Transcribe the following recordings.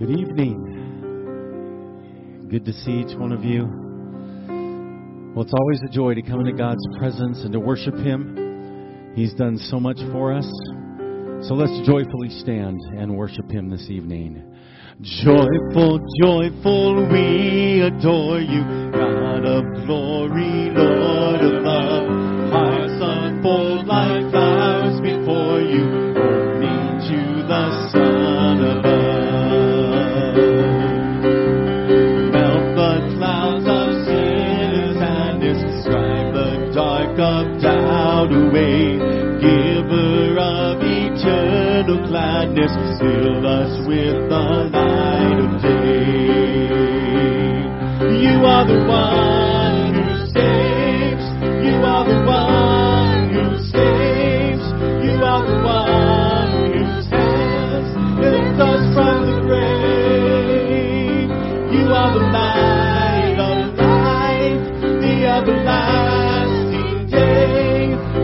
Good evening. Good to see each one of you. Well, it's always a joy to come into God's presence and to worship Him. He's done so much for us. So let's joyfully stand and worship Him this evening. Joyful, joyful, we adore You, God of glory, Lord of love. Hearts unfold like flowers before You, only to the Son above. Of doubt away, giver of eternal gladness, fill us with the light of day. You are the one who saves, you are the one who saves, you are the one who saves, lift us from the grave. You are the light of life, the everlasting.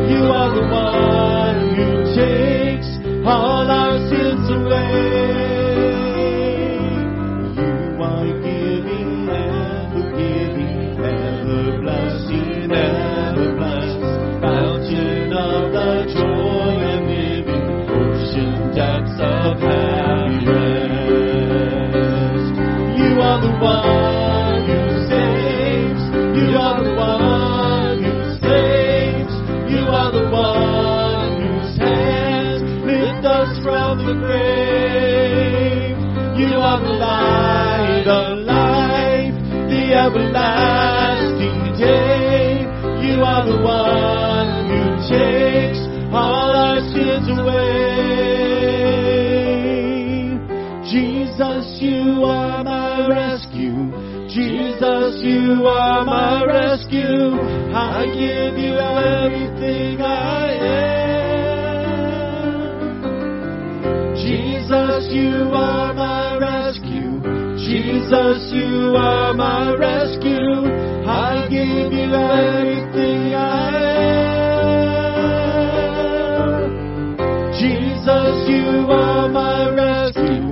You are the one who takes all our sins away. You are giving, ever giving, ever blessing, ever blessed. Fountain of the joy and living, ocean depths of happiness. You are the one who saves. You are the one. The one whose hands lift us from the grave. You are the light of life, the everlasting day. You are the one who takes all our sins away. Jesus, You are my rescue. Jesus, You are my rescue. I give You everything I am. Jesus, You are my rescue. Jesus, You are my rescue. I give You everything I am. Jesus, You are my rescue.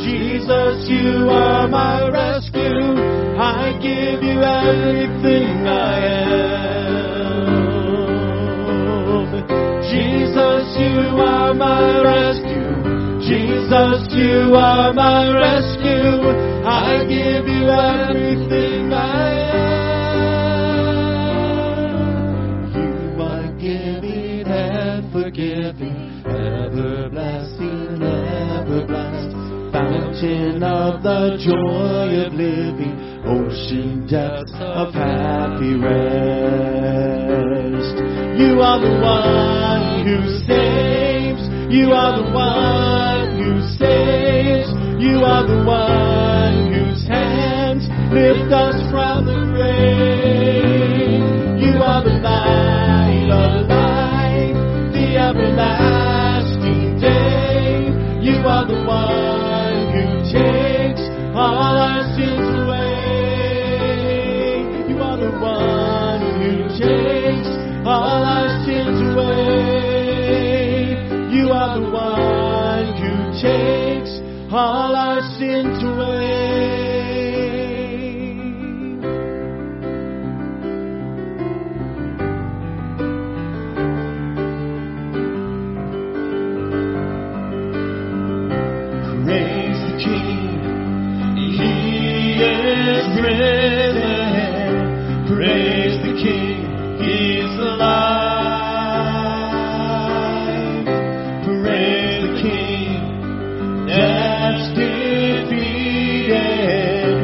Jesus, You are my rescue. I give You everything I am. Jesus, You are my rescue. Jesus, You are my rescue. I give You everything I am. You are giving and forgiving, ever blessing, ever blessed. Fountain of the joy of living, ocean depths of happy rest. You are the one who saves. You are the one who saves. You are the one whose hands lift us from the grave. You are the light of life, the everlasting day. You are the one who takes all our sins away. The one who takes all our sins away. You are the one who takes all our sins away. Praise the King, He is risen. Praise the King, He's alive. Praise the King, that's defeated.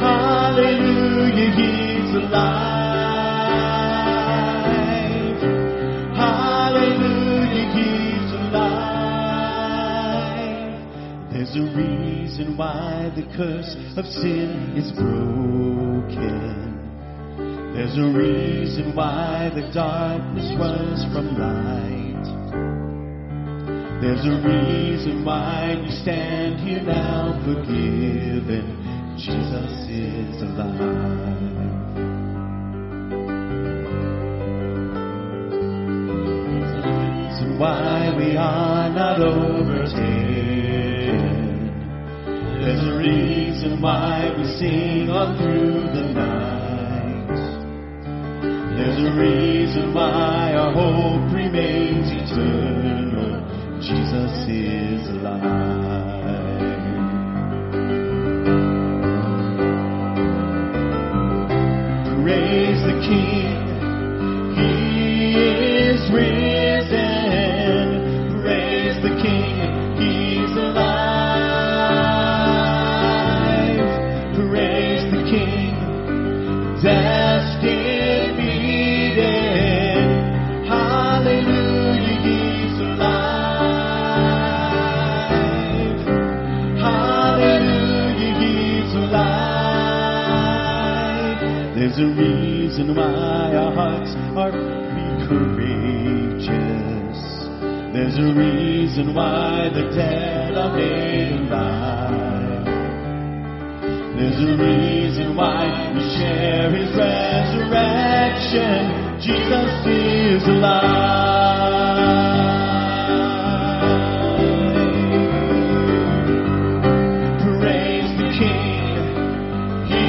Hallelujah, He's alive. Hallelujah, He's alive. There's a reason why the curse of sin is broken. There's a reason why the darkness runs from light. There's a reason why we stand here now forgiven. Jesus is alive. There's a reason why we are not overtaken. There's a reason why we sing on through the night. There's a reason why our hope remains eternal. Jesus is alive. Praise the King. He is risen. Praise the King. He's alive. Praise the King. Destined be dead. Hallelujah. He's alive. Hallelujah. He's alive. There's a reason why our hearts are courageous. There's a reason why the dead are made alive. There's a reason why we share His resurrection. Jesus is alive. Praise the King. He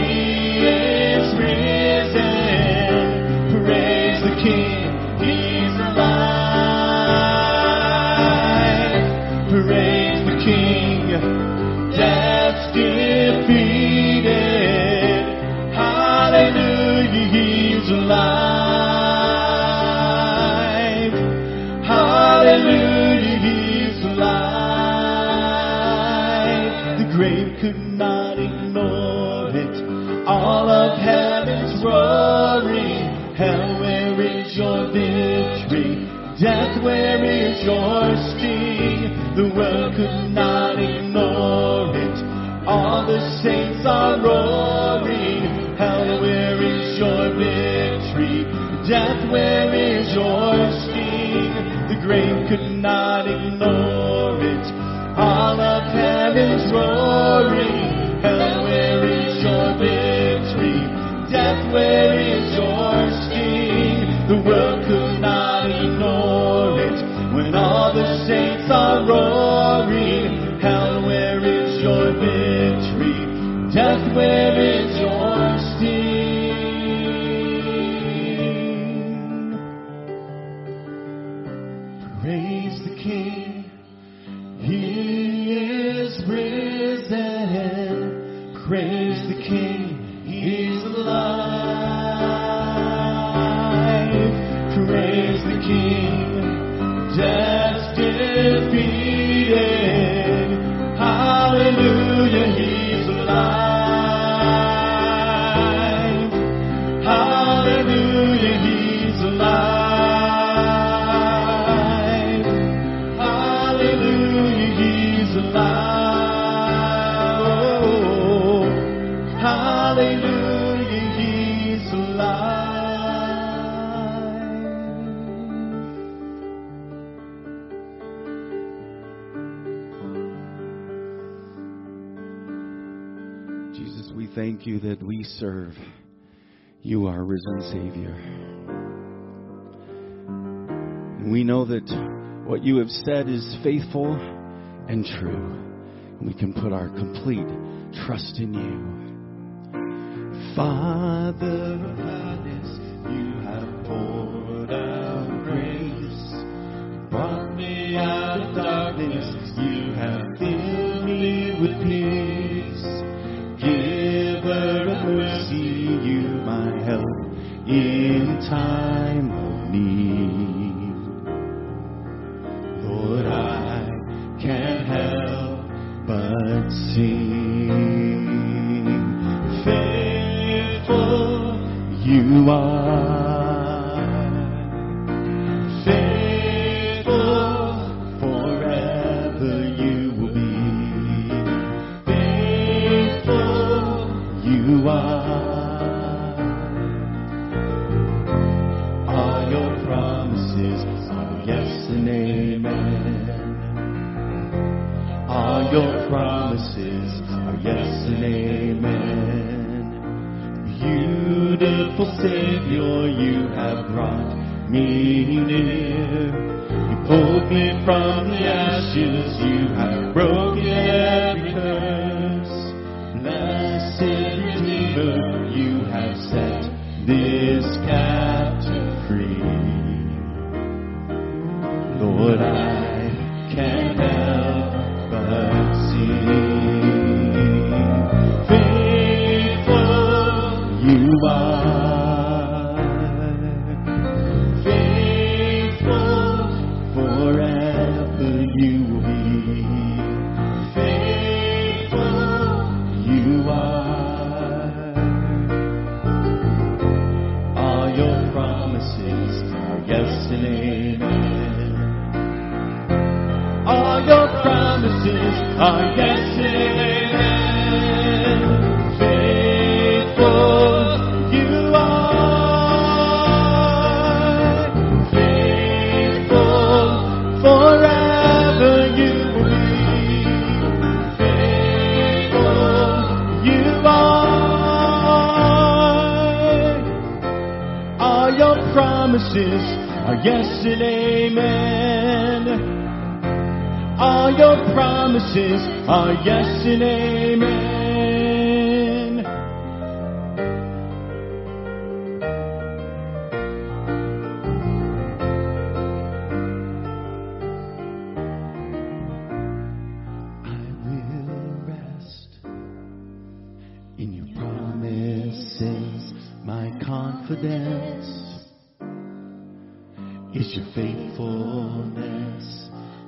is risen. Praise the King. Death defeated. Hallelujah, He's alive. Hallelujah, He's alive. The grave could not ignore it. All of heaven's roaring. Hell, where is your victory? Death, where is your sting? The world could not ignore it. All the saints are roaring. Hell, where is your victory? Death, where is your sting? The grave could not ignore it. All of heaven's roaring. Hell, where is your victory? Death, where is your sting? The world could not ignore it. When all the saints are roaring, hell, where is your victory? Death, where is your sting? Praise the King. He is risen. Praise the King. He is alive. Praise the King. Death defeated. Hallelujah, He's alive. Hallelujah, He's alive. Hallelujah, He's alive. Oh, hallelujah, He's alive. Thank you that we serve. You are risen Savior. And we know that what you have said is faithful and true. And we can put our complete trust in you. Father of gladness, you have poured out grace. Brought me out of darkness, you have filled me with peace. Giver of mercy, you my help in time of need. Lord, I can't help but sing. Faithful you are. Faithful forever you will be. Faithful you are. All your promises are yes and amen. All your promises are yes and amen. Beautiful Savior, you have brought me near. You pulled me from the ashes, you have broken every curse. this captive free. Lord, I can't help but see. Faithful you are, faithful forever you will be. Faithful you are. Yes and amen. All your promises are yes and amen. Faithful forever you will be. Faithful you are. All your promises are yes and amen. All your promises are yes and amen. I will rest in your promises, my confidence. It's your faithfulness.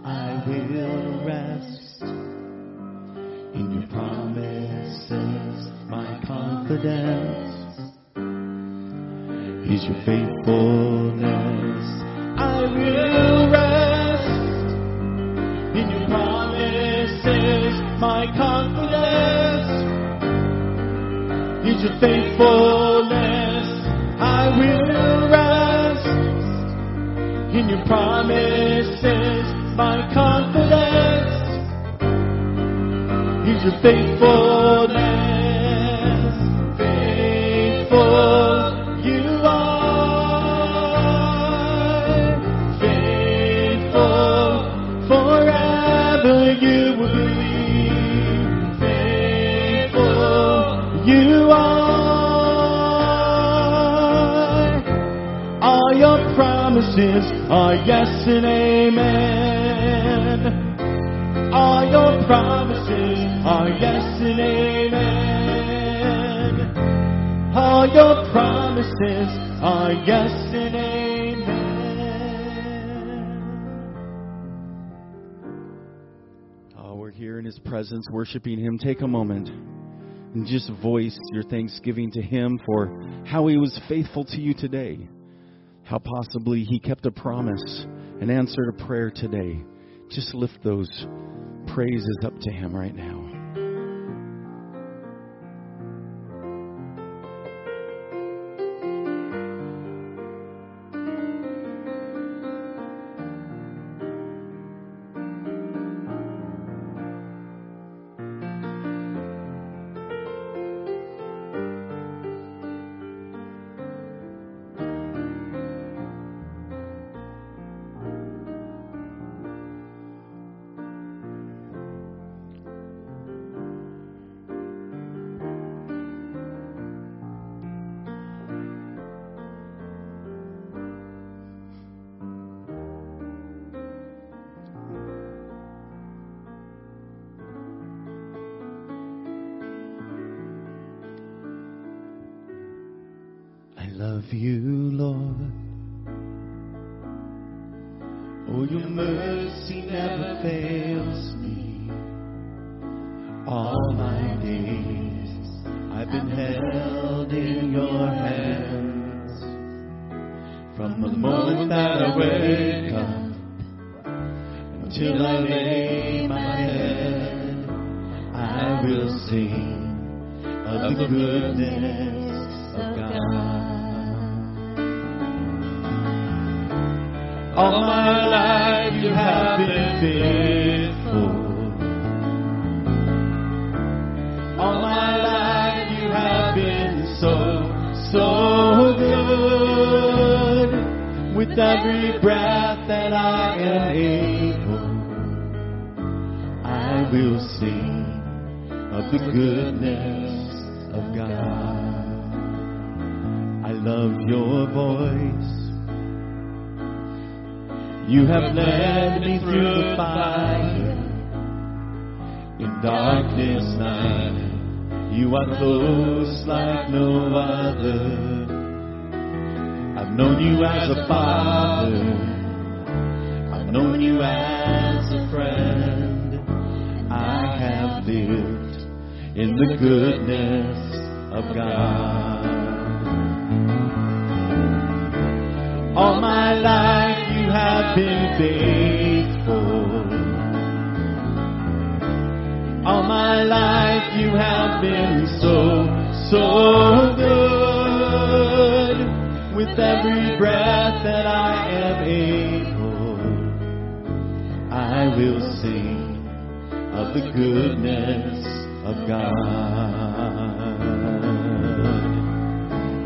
I will rest in your promises, my confidence. It's your faithfulness. I will rest in your promises, my confidence. It's your faithfulness. I will rest in your promises, my confidence is your faithfulness. Faithful you are, faithful forever you will be. Faithful you are. All your promises are yes and amen. All your promises are yes and amen. All your promises are yes and amen. Oh, we're here in His presence worshiping Him. Take a moment and just voice your thanksgiving to Him for how He was faithful to you today. How possibly He kept a promise and answered a prayer today. Just lift those praises up to Him right now. Love you, Lord. Oh, your mercy never fails me. All my days I've been held in your hands. From the moment that I wake up until I lay my head, I will sing of the goodness of God. All my life you have been faithful. All my life you have been so good. With every breath that I am able, I will sing of the goodness of God. I love your voice. You have led me through the fire, in darkness night. You are close like no other. I've known you as a father, I've known you as a friend. I have lived in the goodness of God. All my life you have been faithful. All my life you have been so good. With every breath that I am able, I will sing of the goodness of God.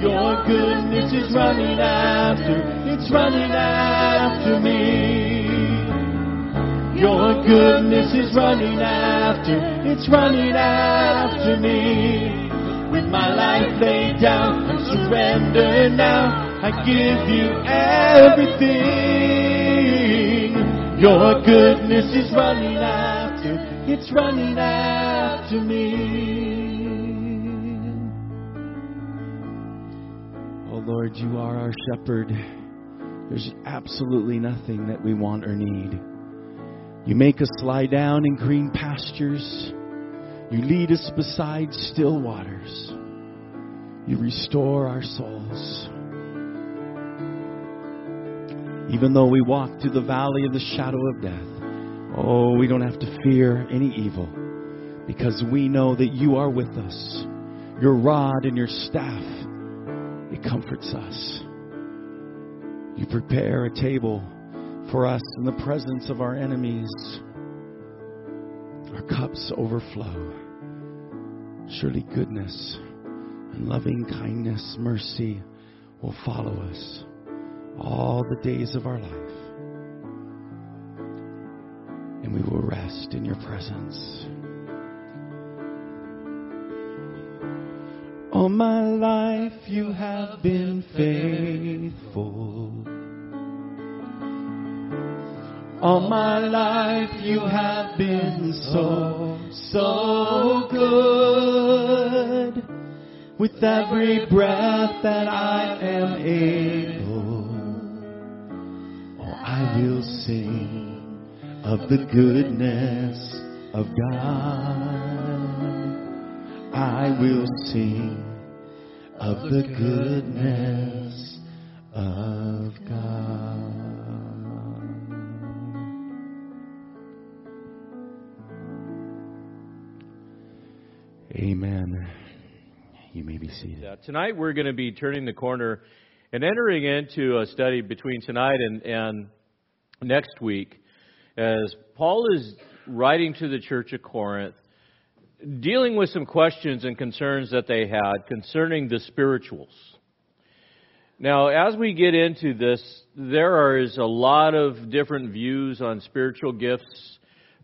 Your goodness is running after, it's running after me. Your goodness is running after, it's running after me. With my life laid down, I'm surrendered now. I give you everything. Your goodness is running after, it's running after me. Oh Lord, you are our shepherd. There's absolutely nothing that we want or need. You make us lie down in green pastures. You lead us beside still waters. You restore our souls. Even though we walk through the valley of the shadow of death, oh, we don't have to fear any evil, because we know that you are with us. Your rod and your staff, it comforts us. You prepare a table for us in the presence of our enemies. Our cups overflow. Surely goodness and loving kindness, mercy will follow us all the days of our life. And we will rest in your presence. All my life you have been faithful. All my life you have been so good. With every breath that I am able, oh, I will sing of the goodness of God. I will sing of the goodness of God. Amen. You may be seated. Tonight we're going to be turning the corner and entering into a study between tonight and next week, as Paul is writing to the church of Corinth, dealing with some questions and concerns that they had concerning the spirituals. Now, as we get into this, there is a lot of different views on spiritual gifts.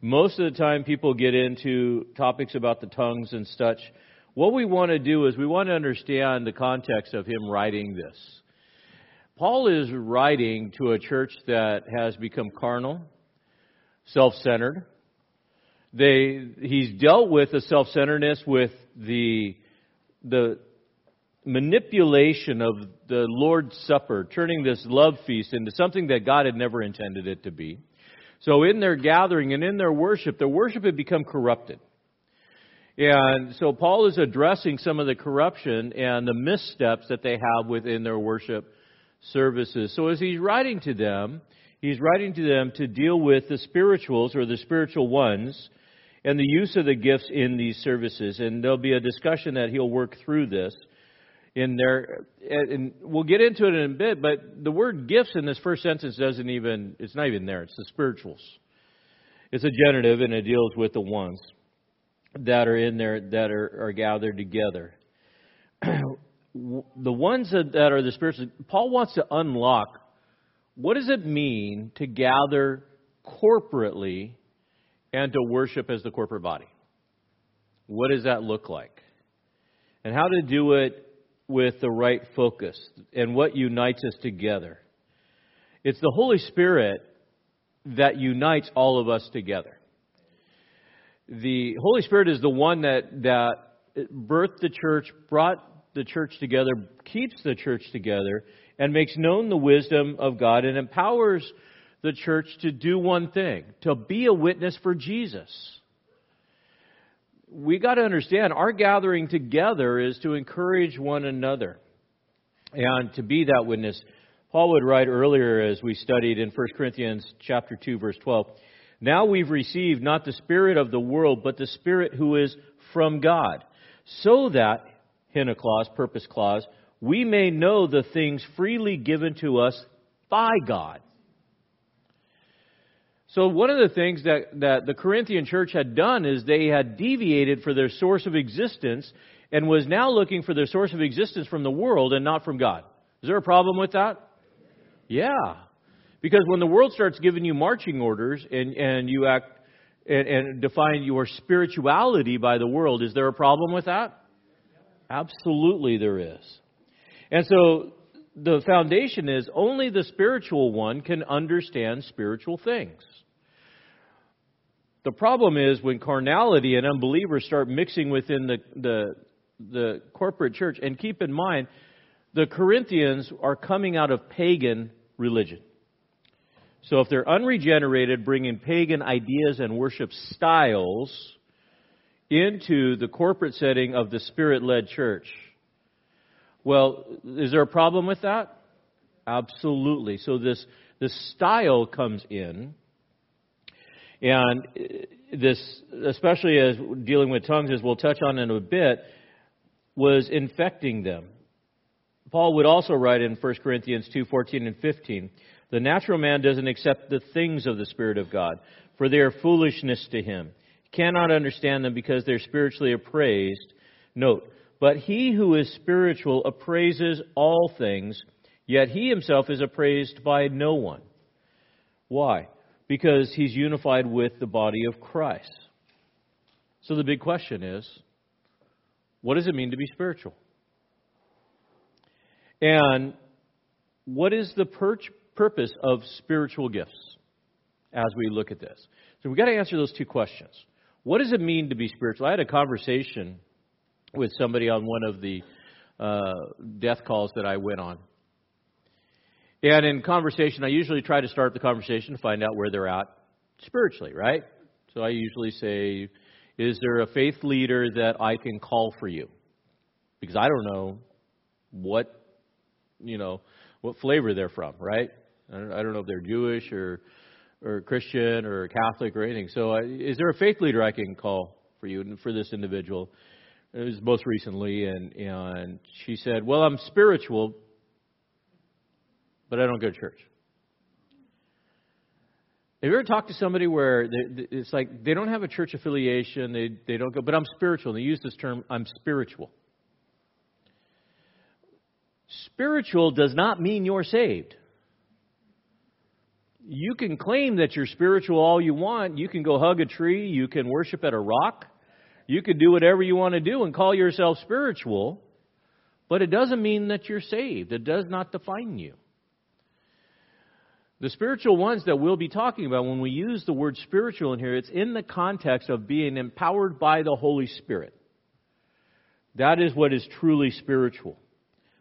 Most of the time people get into topics about the tongues and such. What we want to do is we want to understand the context of him writing this. Paul is writing to a church that has become carnal, self-centered. He's dealt with the self-centeredness with the manipulation of the Lord's Supper, turning this love feast into something that God had never intended it to be. So in their gathering and in their worship had become corrupted. And so Paul is addressing some of the corruption and the missteps that they have within their worship services. So as he's writing to them to deal with the spirituals or the spiritual ones and the use of the gifts in these services. And there'll be a discussion that he'll work through this. in there. And we'll get into it in a bit, but the word gifts in this first sentence it's not even there. It's the spirituals. It's a genitive, and it deals with the ones that are in there, that are gathered together. The ones that are the spiritual, Paul wants to unlock what does it mean to gather corporately and to worship as the corporate body. What does that look like? And how to do it with the right focus and what unites us together. It's the Holy Spirit that unites all of us together. The Holy Spirit is the one that birthed the church, brought the church together, keeps the church together, and makes known the wisdom of God and empowers the church to do one thing, to be a witness for Jesus. We got to understand our gathering together is to encourage one another and to be that witness. Paul would write earlier, as we studied in 1 Corinthians chapter 2, verse 12, "Now we've received not the spirit of the world, but the Spirit who is from God, so that," henna clause, purpose clause, "we may know the things freely given to us by God." So one of the things that the Corinthian church had done is they had deviated for their source of existence and was now looking for their source of existence from the world and not from God. Is there a problem with that? Yeah. Because when the world starts giving you marching orders and you act and define your spirituality by the world, is there a problem with that? Absolutely there is. And so the foundation is only the spiritual one can understand spiritual things. The problem is when carnality and unbelievers start mixing within the corporate church. And keep in mind, the Corinthians are coming out of pagan religion. So if they're unregenerated, bringing pagan ideas and worship styles into the corporate setting of the Spirit-led church. Well, is there a problem with that? Absolutely. So this style comes in, and this, especially as dealing with tongues, as we'll touch on in a bit, was infecting them. Paul would also write in 1 Corinthians 2:14 and 15, "The natural man doesn't accept the things of the Spirit of God, for they are foolishness to him. Cannot understand them because they're spiritually appraised." Note, "But he who is spiritual appraises all things, yet he himself is appraised by no one." Why? Because he's unified with the body of Christ. So the big question is, what does it mean to be spiritual? And what is the purpose of spiritual gifts as we look at this? So we've got to answer those two questions. What does it mean to be spiritual? I had a conversation with somebody on one of the death calls that I went on. And in conversation, I usually try to start the conversation to find out where they're at spiritually, right? So I usually say, is there a faith leader that I can call for you? Because I don't know what flavor they're from, right? I don't know if they're Jewish or Christian or Catholic or anything. So is there a faith leader I can call for you and for this individual? It was most recently, and she said, "Well, I'm spiritual, but I don't go to church." Have you ever talked to somebody where it's like they don't have a church affiliation, they don't go, but I'm spiritual? And they use this term, "I'm spiritual." Spiritual does not mean you're saved. You can claim that you're spiritual all you want. You can go hug a tree. You can worship at a rock. You can do whatever you want to do and call yourself spiritual, but it doesn't mean that you're saved. It does not define you. The spiritual ones that we'll be talking about, when we use the word spiritual in here, it's in the context of being empowered by the Holy Spirit. That is what is truly spiritual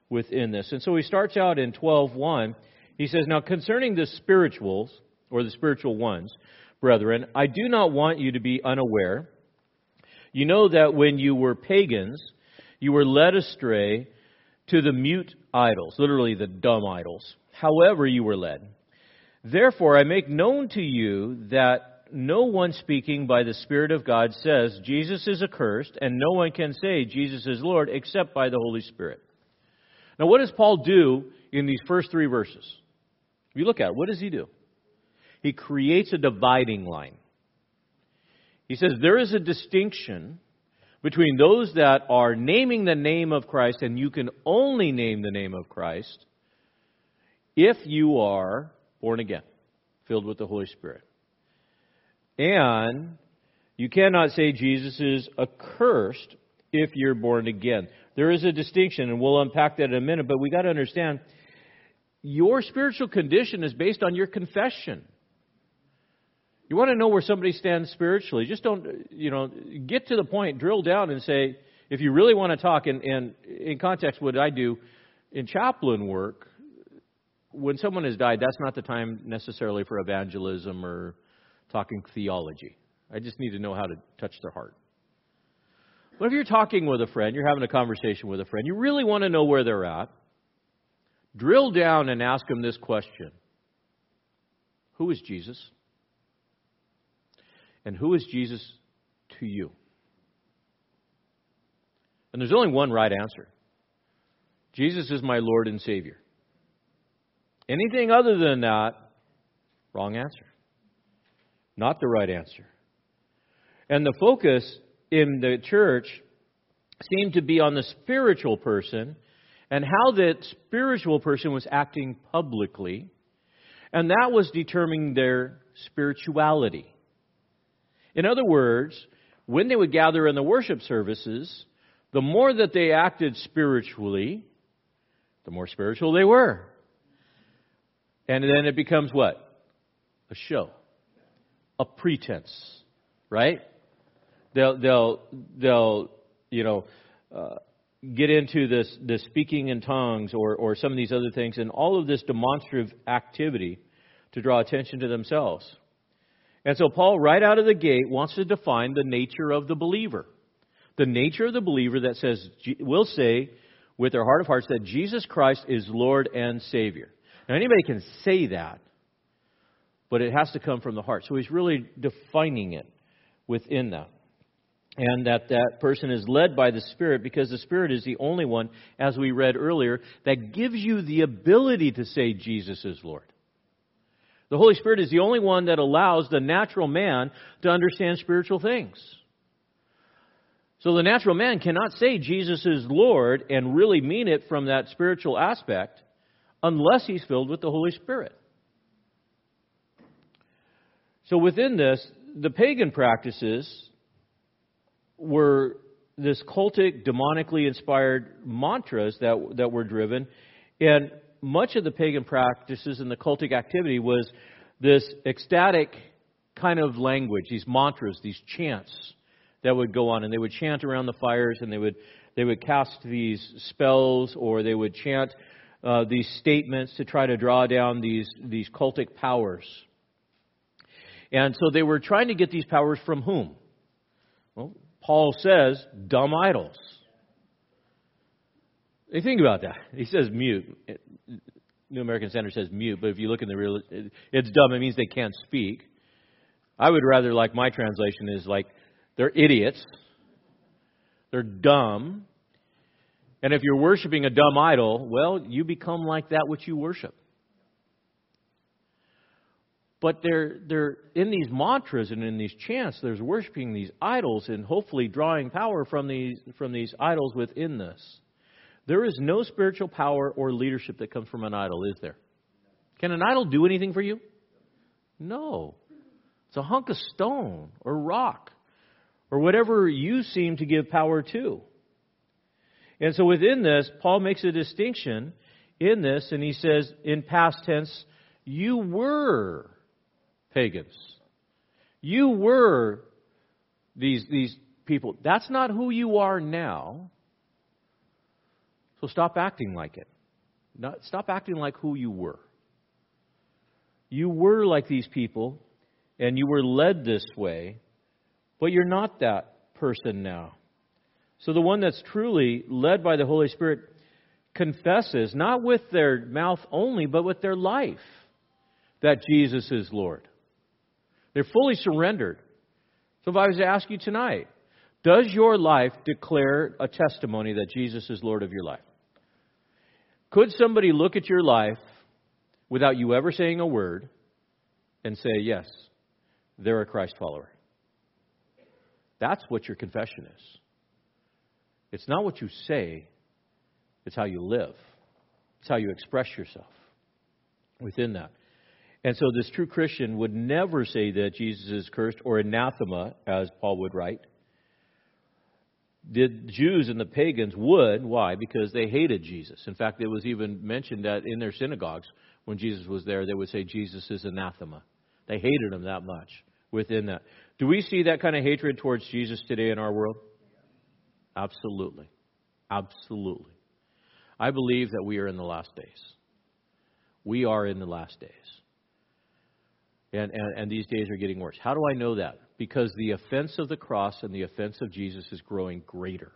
within this. And so he starts out in 12:1. He says, "Now concerning the spirituals, or the spiritual ones, brethren, I do not want you to be unaware. You know that when you were pagans, you were led astray to the mute idols," literally the dumb idols, "however you were led. Therefore, I make known to you that no one speaking by the Spirit of God says, 'Jesus is accursed,' and no one can say, 'Jesus is Lord,' except by the Holy Spirit. Now, what does Paul do in these first three verses? If you look at it, what does he do? He creates a dividing line. He says there is a distinction between those that are naming the name of Christ, and you can only name the name of Christ if you are born again, filled with the Holy Spirit. And you cannot say Jesus is accursed if you're born again. There is a distinction, and we'll unpack that in a minute, but we got to understand your spiritual condition is based on your confession. You want to know where somebody stands spiritually. Just don't, get to the point, drill down and say, if you really want to talk, and in context, what I do in chaplain work, when someone has died, that's not the time necessarily for evangelism or talking theology. I just need to know how to touch their heart. But if you're talking with a friend, you're having a conversation with a friend, you really want to know where they're at, drill down and ask them this question. Who is Jesus? And who is Jesus to you? And there's only one right answer. Jesus is my Lord and Savior. Anything other than that, wrong answer. Not the right answer. And the focus in the church seemed to be on the spiritual person and how that spiritual person was acting publicly. And that was determining their spirituality. In other words, when they would gather in the worship services, the more that they acted spiritually, the more spiritual they were. And then it becomes what? A show. A pretense. Right? They'll get into the speaking in tongues or some of these other things and all of this demonstrative activity to draw attention to themselves. And so Paul, right out of the gate, wants to define the nature of the believer. The nature of the believer that says, will say with their heart of hearts that Jesus Christ is Lord and Savior. Now, anybody can say that, but it has to come from the heart. So he's really defining it within that. And that person is led by the Spirit, because the Spirit is the only one, as we read earlier, that gives you the ability to say Jesus is Lord. The Holy Spirit is the only one that allows the natural man to understand spiritual things. So the natural man cannot say Jesus is Lord and really mean it from that spiritual aspect unless he's filled with the Holy Spirit. So within this, the pagan practices were this cultic, demonically inspired mantras that were driven. And much of the pagan practices and the cultic activity was this ecstatic kind of language, these mantras, these chants that would go on. And they would chant around the fires, and they would cast these spells, or they would chant these statements to try to draw down these cultic powers. And so they were trying to get these powers from whom? Well, Paul says, dumb idols. You think about that. He says mute. New American Standard says mute, but if you look in the real, it's dumb. It means they can't speak. I would rather, like my translation is like, they're idiots. They're dumb. And if you're worshiping a dumb idol, well, you become like that which you worship. But they're in these mantras and in these chants, they're worshiping these idols and hopefully drawing power from these idols within this. There is no spiritual power or leadership that comes from an idol, is there? Can an idol do anything for you? No. It's a hunk of stone or rock or whatever you seem to give power to. And so within this, Paul makes a distinction in this, and he says, in past tense, you were pagans. You were these people. That's not who you are now. So stop acting like it. Stop acting like who you were. You were like these people, and you were led this way, but you're not that person now. So the one that's truly led by the Holy Spirit confesses, not with their mouth only, but with their life, that Jesus is Lord. They're fully surrendered. So if I was to ask you tonight, does your life declare a testimony that Jesus is Lord of your life? Could somebody look at your life without you ever saying a word and say, yes, they're a Christ follower? That's what your confession is. It's not what you say. It's how you live. It's how you express yourself within that. And so this true Christian would never say that Jesus is cursed or anathema, as Paul would write. The Jews and the pagans would. Why? Because they hated Jesus. In fact, it was even mentioned that in their synagogues, when Jesus was there, they would say Jesus is anathema. They hated him that much within that. Do we see that kind of hatred towards Jesus today in our world? Absolutely. Absolutely. I believe that we are in the last days. We are in the last days. And these days are getting worse. How do I know that? Because the offense of the cross and the offense of Jesus is growing greater.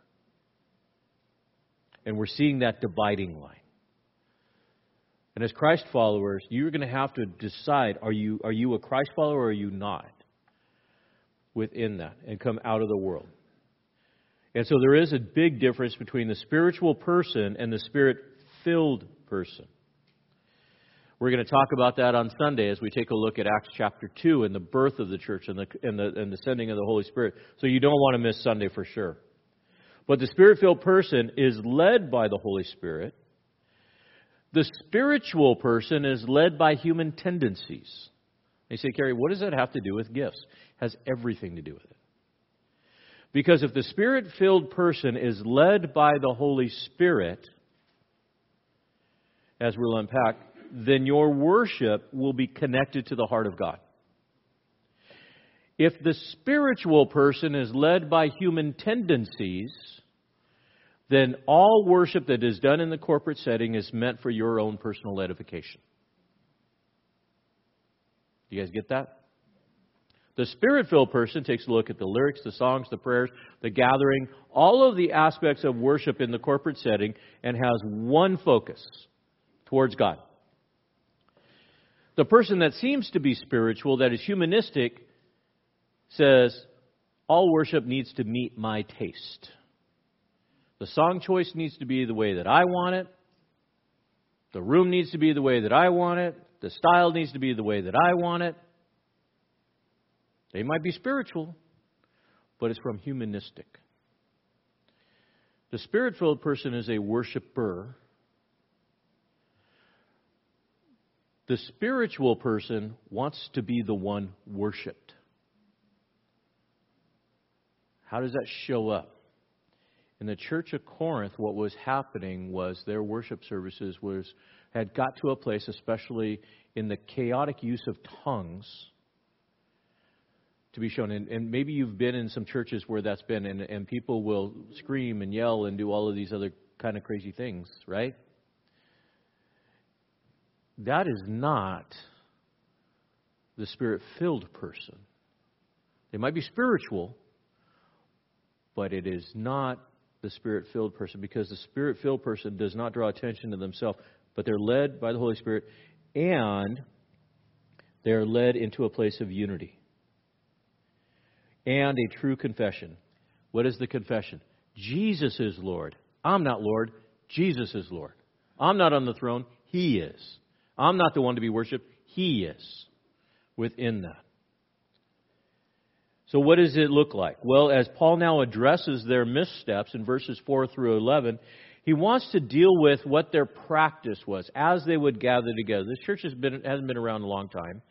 And we're seeing that dividing line. And as Christ followers, you're going to have to decide, are you a Christ follower or are you not? Within that, and come out of the world. And so there is a big difference between the spiritual person and the spirit-filled person. We're going to talk about that on Sunday as we take a look at Acts chapter 2 and the birth of the church and the sending of the Holy Spirit. So you don't want to miss Sunday for sure. But the Spirit-filled person is led by the Holy Spirit. The spiritual person is led by human tendencies. They say, Kerry, what does that have to do with gifts? It has everything to do with it. Because if the Spirit-filled person is led by the Holy Spirit, as we'll unpack, then your worship will be connected to the heart of God. If the spiritual person is led by human tendencies, then all worship that is done in the corporate setting is meant for your own personal edification. Do you guys get that? The Spirit-filled person takes a look at the lyrics, the songs, the prayers, the gathering, all of the aspects of worship in the corporate setting, and has one focus towards God. The person that seems to be spiritual, that is humanistic, says, all worship needs to meet my taste. The song choice needs to be the way that I want it. The room needs to be the way that I want it. The style needs to be the way that I want it. They might be spiritual, but it's from humanistic. The Spirit-filled person is a worshiper. The spiritual person wants to be the one worshipped. How does that show up? In the church of Corinth, what was happening was their worship services had got to a place, especially in the chaotic use of tongues, to be shown. And maybe you've been in some churches where that's been, and people will scream and yell and do all of these other kind of crazy things, right? That is not the Spirit-filled person. They might be spiritual, but it is not the Spirit-filled person, because the Spirit-filled person does not draw attention to themselves, but they're led by the Holy Spirit, and they're led into a place of unity and a true confession. What is the confession? Jesus is Lord. I'm not Lord. Jesus is Lord. I'm not on the throne. He is. I'm not the one to be worshipped. He is within that. So what does it look like? Well, as Paul now addresses their missteps in verses 4 through 11, he wants to deal with what their practice was as they would gather together. This church hasn't been around a long time.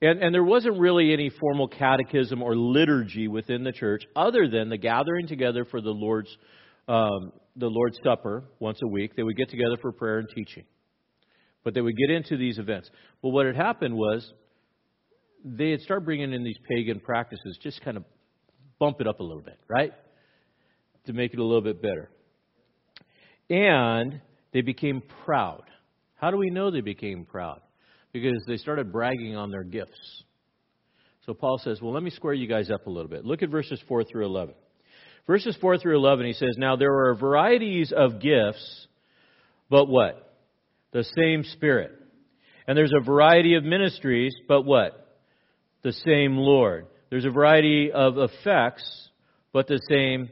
And there wasn't really any formal catechism or liturgy within the church other than the gathering together for the Lord's Supper once a week. They would get together for prayer and teaching. But they would get into these events. But what had happened was they had started bringing in these pagan practices, just kind of bump it up a little bit, right? To make it a little bit better. And they became proud. How do we know they became proud? Because they started bragging on their gifts. So Paul says, well, let me square you guys up a little bit. Look at verses 4 through 11. Verses 4 through 11, he says, now there are varieties of gifts, but what? The same Spirit. And there's a variety of ministries, but what? The same Lord. There's a variety of effects, but the same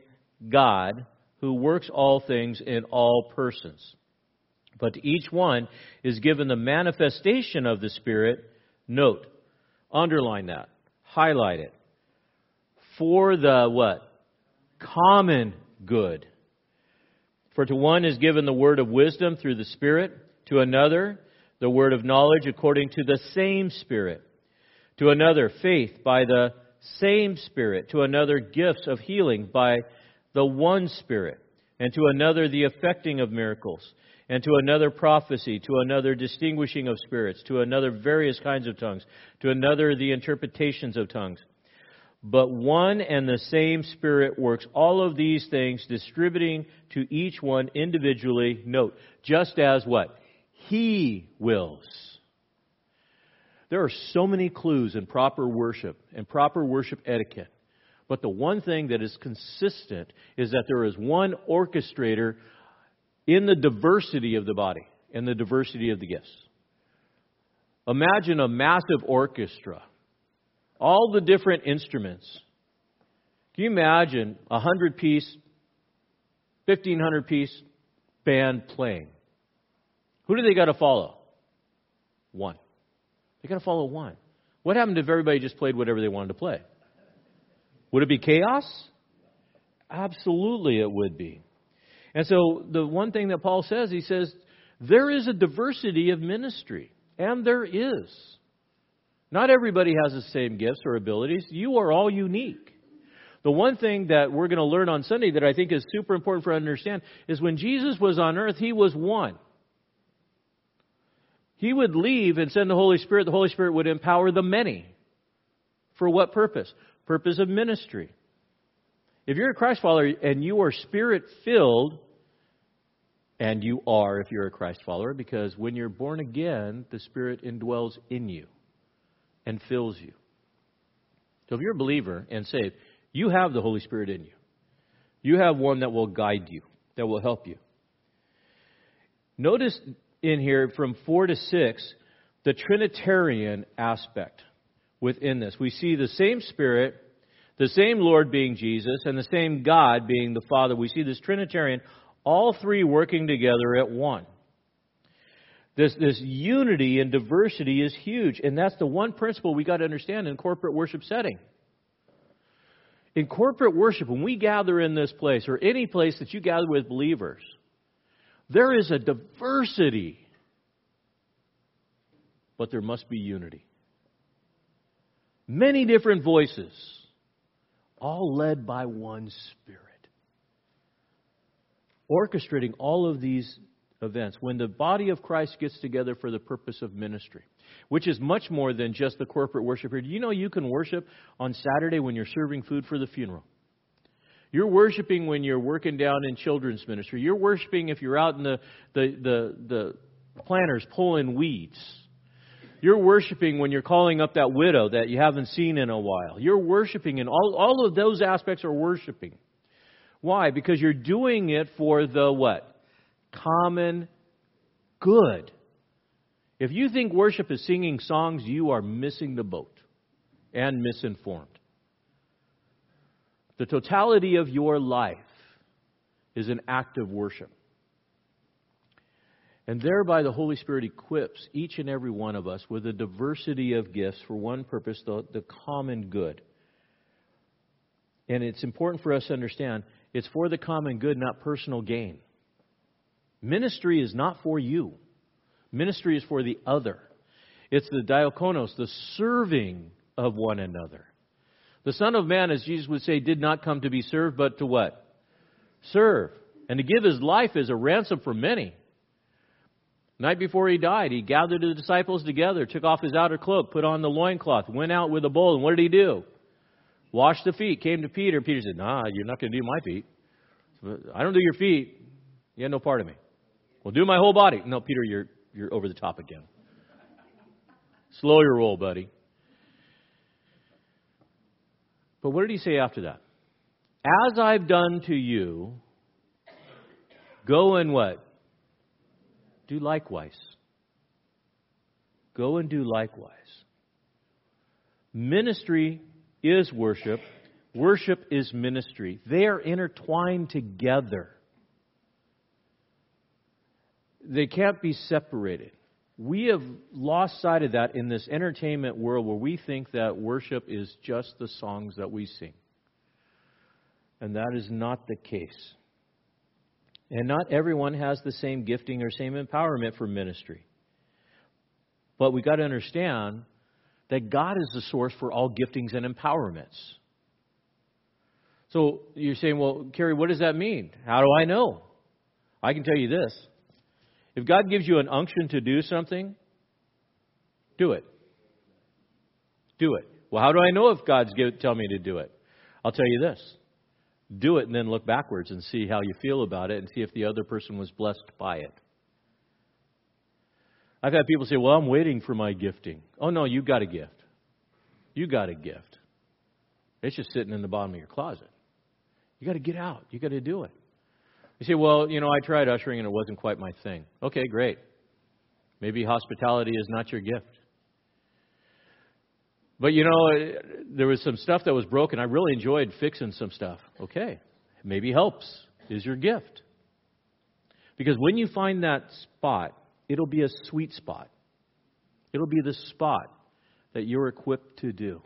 God who works all things in all persons. But to each one is given the manifestation of the Spirit. Note, underline that, highlight it. For the what? Common good. For to one is given the word of wisdom through the Spirit, to another the word of knowledge according to the same Spirit, to another faith by the same Spirit, to another gifts of healing by the one Spirit, and to another the effecting of miracles, and to another prophecy, to another distinguishing of spirits, to another various kinds of tongues, to another the interpretations of tongues. But one and the same Spirit works all of these things, distributing to each one individually, note, just as what? He wills. There are so many clues in proper worship and proper worship etiquette. But the one thing that is consistent is that there is one orchestrator in the diversity of the body and the diversity of the gifts. Imagine a massive orchestra. All the different instruments. Can you imagine a 100-piece, 1,500-piece band playing? Who do they got to follow? One. They got to follow one. What happened if everybody just played whatever they wanted to play? Would it be chaos? Absolutely it would be. And so the one thing that Paul says, he says, there is a diversity of ministry. And there is. Not everybody has the same gifts or abilities. You are all unique. The one thing that we're going to learn on Sunday that I think is super important for us to understand is when Jesus was on earth, he was one. He would leave and send the Holy Spirit. The Holy Spirit would empower the many. For what purpose? Purpose of ministry. If you're a Christ follower and you are Spirit-filled, and you are if you're a Christ follower, because when you're born again, the Spirit indwells in you. And fills you. So if you're a believer and saved, you have the Holy Spirit in you. You have one that will guide you, that will help you. Notice in here from 4 to 6, the Trinitarian aspect within this. We see the same Spirit, the same Lord being Jesus, and the same God being the Father. We see this Trinitarian, all three working together at one. This unity and diversity is huge. And that's the one principle we got to understand in corporate worship setting. In corporate worship, when we gather in this place or any place that you gather with believers, there is a diversity. But there must be unity. Many different voices, all led by one Spirit. Orchestrating all of these events, when the body of Christ gets together for the purpose of ministry, which is much more than just the corporate worship here. Do you know you can worship on Saturday when you're serving food for the funeral? You're worshiping when you're working down in children's ministry. You're worshiping if you're out in the planters pulling weeds. You're worshiping when you're calling up that widow that you haven't seen in a while. You're worshiping, and all of those aspects are worshiping. Why? Because you're doing it for the what? Common good. If you think worship is singing songs, you are missing the boat and misinformed. The totality of your life is an act of worship. And thereby the Holy Spirit equips each and every one of us with a diversity of gifts for one purpose, the common good. And it's important for us to understand it's for the common good, not personal gain. Ministry is not for you. Ministry is for the other. It's the diakonos, the serving of one another. The Son of Man, as Jesus would say, did not come to be served, but to what? Serve. And to give his life as a ransom for many. The night before he died, he gathered the disciples together, took off his outer cloak, put on the loincloth, went out with a bowl. And what did he do? Washed the feet, came to Peter. Peter said, nah, you're not going to do my feet. I don't do your feet. You had no part of me. Well, do my whole body. No, Peter, you're over the top again. Slow your roll, buddy. But what did he say after that? As I've done to you, go and what? Do likewise. Go and do likewise. Ministry is worship. Worship is ministry. They are intertwined together. They can't be separated. We have lost sight of that in this entertainment world where we think that worship is just the songs that we sing. And that is not the case. And not everyone has the same gifting or same empowerment for ministry. But we got to understand that God is the source for all giftings and empowerments. So you're saying, well, Kerry, what does that mean? How do I know? I can tell you this. If God gives you an unction to do something, do it. Do it. Well, how do I know if God's telling me to do it? I'll tell you this. Do it and then look backwards and see how you feel about it and see if the other person was blessed by it. I've had people say, well, I'm waiting for my gifting. Oh, no, you got a gift. You got a gift. It's just sitting in the bottom of your closet. You got to get out. You got to do it. You say, well, you know, I tried ushering and it wasn't quite my thing. Okay, great. Maybe hospitality is not your gift. But, you know, there was some stuff that was broken. I really enjoyed fixing some stuff. Okay, maybe helps is your gift. Because when you find that spot, it'll be a sweet spot. It'll be the spot that you're equipped to do.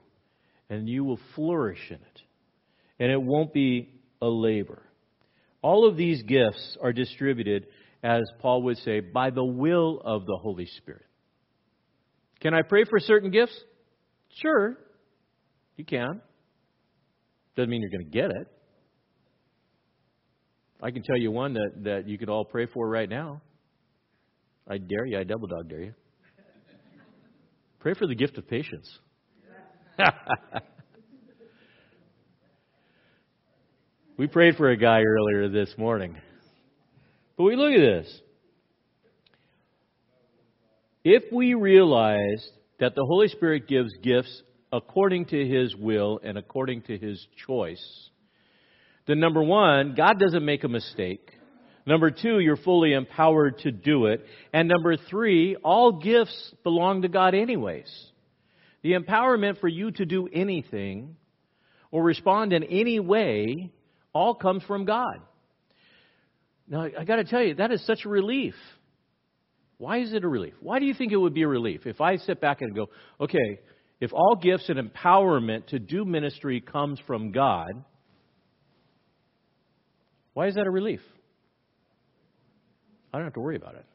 And you will flourish in it. And it won't be a labor. All of these gifts are distributed, as Paul would say, by the will of the Holy Spirit. Can I pray for certain gifts? Sure, you can. Doesn't mean you're going to get it. I can tell you one that you could all pray for right now. I dare you. I double dog dare you. Pray for the gift of patience. We prayed for a guy earlier this morning. But we look at this. If we realized that the Holy Spirit gives gifts according to His will and according to His choice, then number one, God doesn't make a mistake. Number two, you're fully empowered to do it. And number three, all gifts belong to God anyways. The empowerment for you to do anything or respond in any way all comes from God. Now, I got to tell you, that is such a relief. Why is it a relief? Why do you think it would be a relief if I sit back and go, okay, if all gifts and empowerment to do ministry comes from God, why is that a relief? I don't have to worry about it.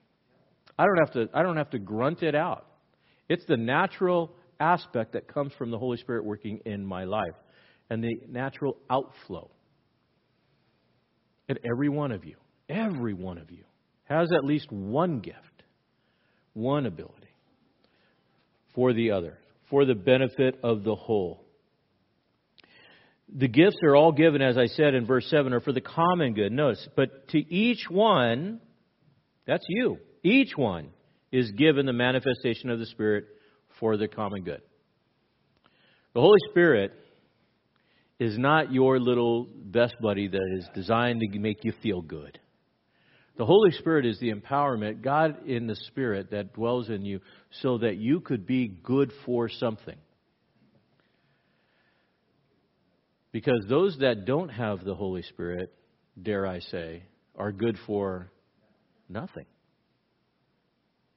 I don't have to grunt it out. It's the natural aspect that comes from the Holy Spirit working in my life and the natural outflow. And every one of you has at least one gift. One ability for the other, for the benefit of the whole. The gifts are all given, as I said in verse 7, are for the common good. Notice, but to each one, that's you, each one is given the manifestation of the Spirit for the common good. The Holy Spirit is not your little best buddy that is designed to make you feel good. The Holy Spirit is the empowerment, God in the Spirit that dwells in you so that you could be good for something. Because those that don't have the Holy Spirit, dare I say, are good for nothing.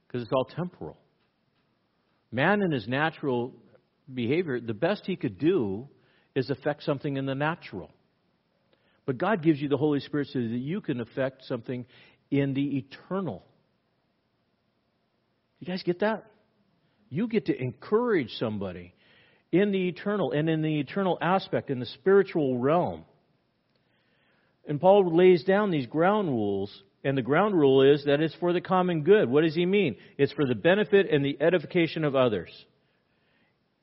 Because it's all temporal. Man in his natural behavior, the best he could do is affect something in the natural. But God gives you the Holy Spirit so that you can affect something in the eternal. You guys get that? You get to encourage somebody in the eternal and in the eternal aspect, in the spiritual realm. And Paul lays down these ground rules, and the ground rule is that it's for the common good. What does he mean? It's for the benefit and the edification of others.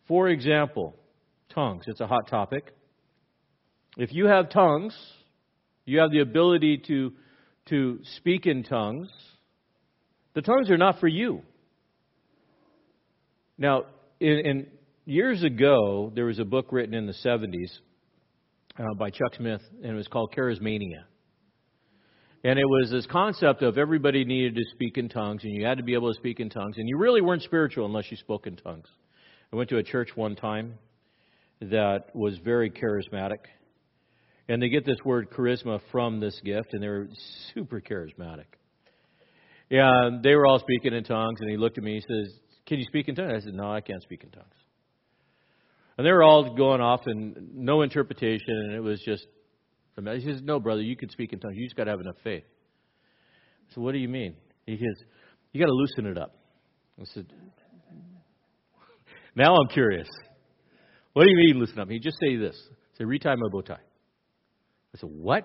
For example, tongues. It's a hot topic. If you have tongues, you have the ability to speak in tongues. The tongues are not for you. Now, in years ago, there was a book written in the 70s by Chuck Smith, and it was called Charismania. And it was this concept of everybody needed to speak in tongues, and you had to be able to speak in tongues, and you really weren't spiritual unless you spoke in tongues. I went to a church one time that was very charismatic. And they get this word charisma from this gift, and they're super charismatic. Yeah, they were all speaking in tongues, and he looked at me and he says, "Can you speak in tongues?" I said, "No, I can't speak in tongues." And they were all going off and no interpretation, and it was just amazing. He says, "No, brother, you can speak in tongues. You just got to have enough faith." I said, "What do you mean?" He says, "You got to loosen it up." I said, "Now I'm curious. What do you mean loosen up?" He just say this. Say, "Retie my bow tie." I said, "What?"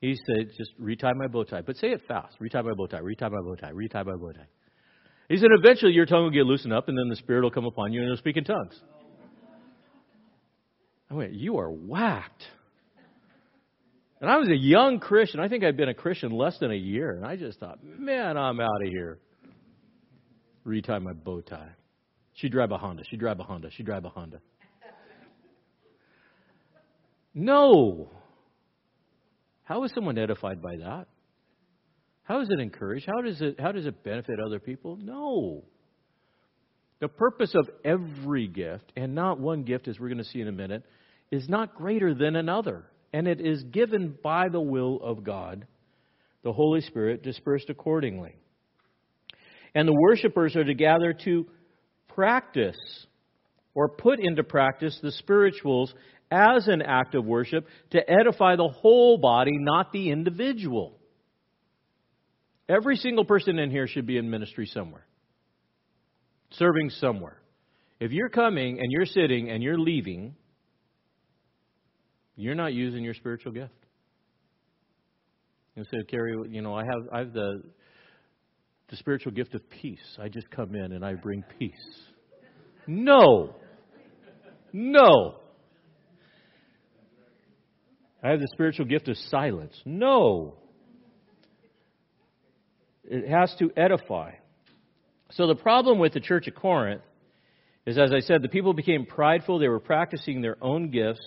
He said, "Just retie my bow tie. But say it fast. Retie my bow tie. Retie my bow tie. Retie my bow tie." He said, "Eventually your tongue will get loosened up, and then the Spirit will come upon you, and it'll speak in tongues." I went, "You are whacked." And I was a young Christian. I think I'd been a Christian less than a year. And I just thought, man, I'm out of here. Retie my bow tie. She'd drive a Honda. She'd drive a Honda. She'd drive a Honda. No. How is someone edified by that? How is it encouraged? How does it benefit other people? No. The purpose of every gift, and not one gift, as we're going to see in a minute, is not greater than another. And it is given by the will of God, the Holy Spirit dispersed accordingly. And the worshipers are to gather to practice or put into practice the spirituals as an act of worship to edify the whole body, not the individual. Every single person in here should be in ministry somewhere, serving somewhere. If you're coming and you're sitting and you're leaving, you're not using your spiritual gift. And so, Carrie, I have the spiritual gift of peace. I just come in and I bring peace. No. I have the spiritual gift of silence. No. It has to edify. So the problem with the church at Corinth is, as I said, the people became prideful. They were practicing their own gifts,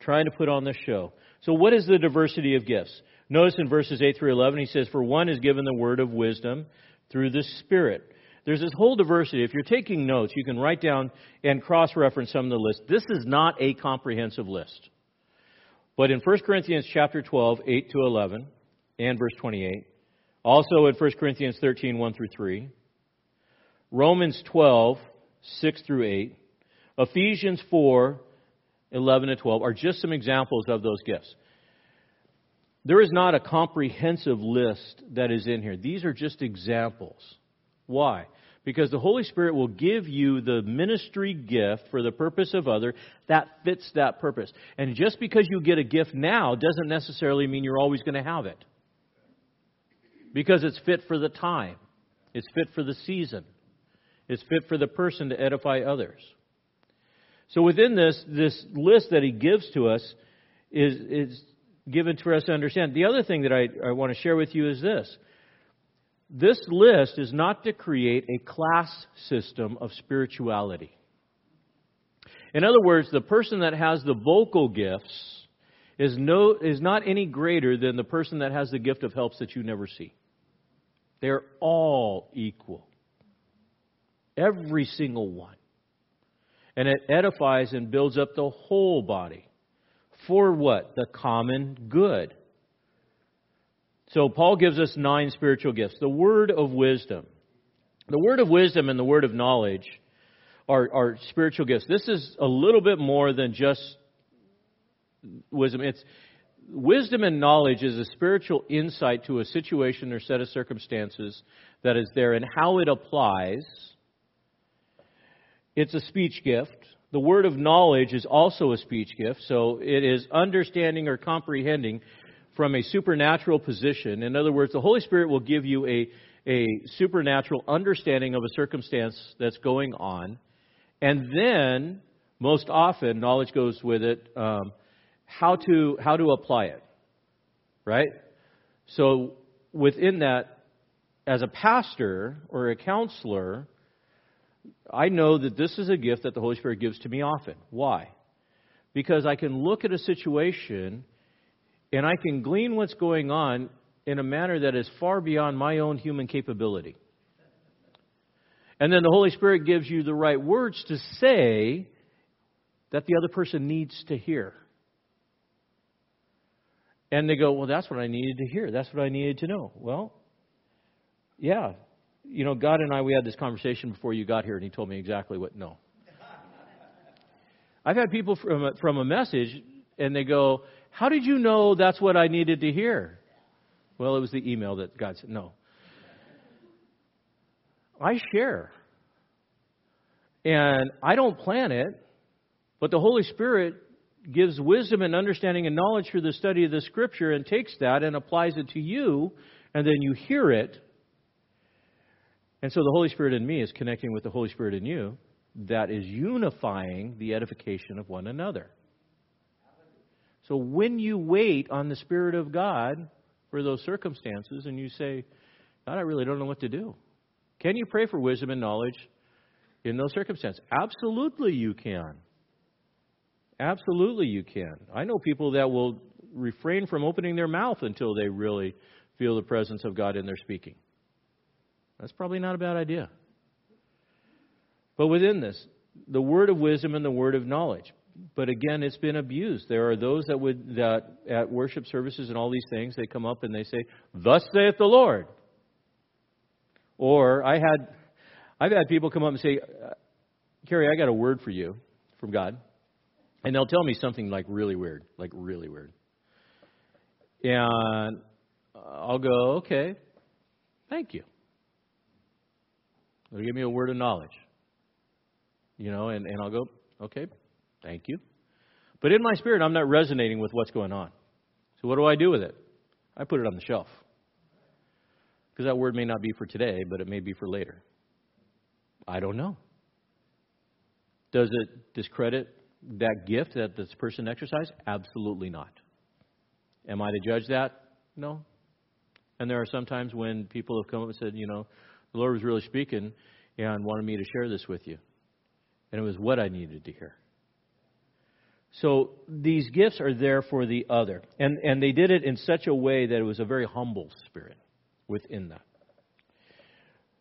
trying to put on the show. So what is the diversity of gifts? Notice in verses 8 through 11, he says, "For one is given the word of wisdom through the Spirit." There's this whole diversity. If you're taking notes, you can write down and cross-reference some of the list. This is not a comprehensive list. But in 1 Corinthians chapter 12, 8 to 11, and verse 28, also in 1 Corinthians 13, 1 through 3, Romans 12, 6 through 8, Ephesians 4, 11 and 12 are just some examples of those gifts. There is not a comprehensive list that is in here. These are just examples. Why? Because the Holy Spirit will give you the ministry gift for the purpose of other that fits that purpose. And just because you get a gift now doesn't necessarily mean you're always going to have it. Because it's fit for the time. It's fit for the season. It's fit for the person to edify others. So within this list that he gives to us is given for us to understand. The other thing that I want to share with you is this. This list is not to create a class system of spirituality. In other words, the person that has the vocal gifts is not any greater than the person that has the gift of helps that you never see. They're all equal. Every single one. And it edifies and builds up the whole body. For what? The common good. So Paul gives us 9 spiritual gifts. The word of wisdom. The word of wisdom and the word of knowledge are spiritual gifts. This is a little bit more than just wisdom. It's wisdom and knowledge is a spiritual insight to a situation or set of circumstances that is there and how it applies. It's a speech gift. The word of knowledge is also a speech gift. So it is understanding or comprehending from a supernatural position. In other words, the Holy Spirit will give you a supernatural understanding of a circumstance that's going on. And then, most often, knowledge goes with it, how to apply it. Right? So within that, as a pastor or a counselor, I know that this is a gift that the Holy Spirit gives to me often. Why? Because I can look at a situation and I can glean what's going on in a manner that is far beyond my own human capability. And then the Holy Spirit gives you the right words to say that the other person needs to hear. And they go, "Well, that's what I needed to hear. That's what I needed to know." Well, yeah, you know, God and I, we had this conversation before you got here, and he told me exactly what, no. I've had people from a message, and they go, how did you know that's what I needed to hear? Well, it was the email that God said, no. I share. And I don't plan it, but the Holy Spirit gives wisdom and understanding and knowledge through the study of the Scripture and takes that and applies it to you, and then you hear it. And so the Holy Spirit in me is connecting with the Holy Spirit in you that is unifying the edification of one another. So when you wait on the Spirit of God for those circumstances and you say, God, I really don't know what to do. Can you pray for wisdom and knowledge in those circumstances? Absolutely you can. Absolutely you can. I know people that will refrain from opening their mouth until they really feel the presence of God in their speaking. That's probably not a bad idea. But within this, the word of wisdom and the word of knowledge. But again, it's been abused. There are those that at worship services and all these things, they come up and they say, "Thus saith the Lord." Or I've had people come up and say, "Carrie, I got a word for you from God," and they'll tell me something like really weird, and I'll go, "Okay, thank you." They'll give me a word of knowledge, and I'll go, "Okay, thank you," but in my spirit, I'm not resonating with what's going on. So what do I do with it? I put it on the shelf. Because that word may not be for today, but it may be for later. I don't know. Does it discredit that gift that this person exercised? Absolutely not. Am I to judge that? No. And there are some times when people have come up and said, the Lord was really speaking and wanted me to share this with you. And it was what I needed to hear. So these gifts are there for the other. And they did it in such a way that it was a very humble spirit within that.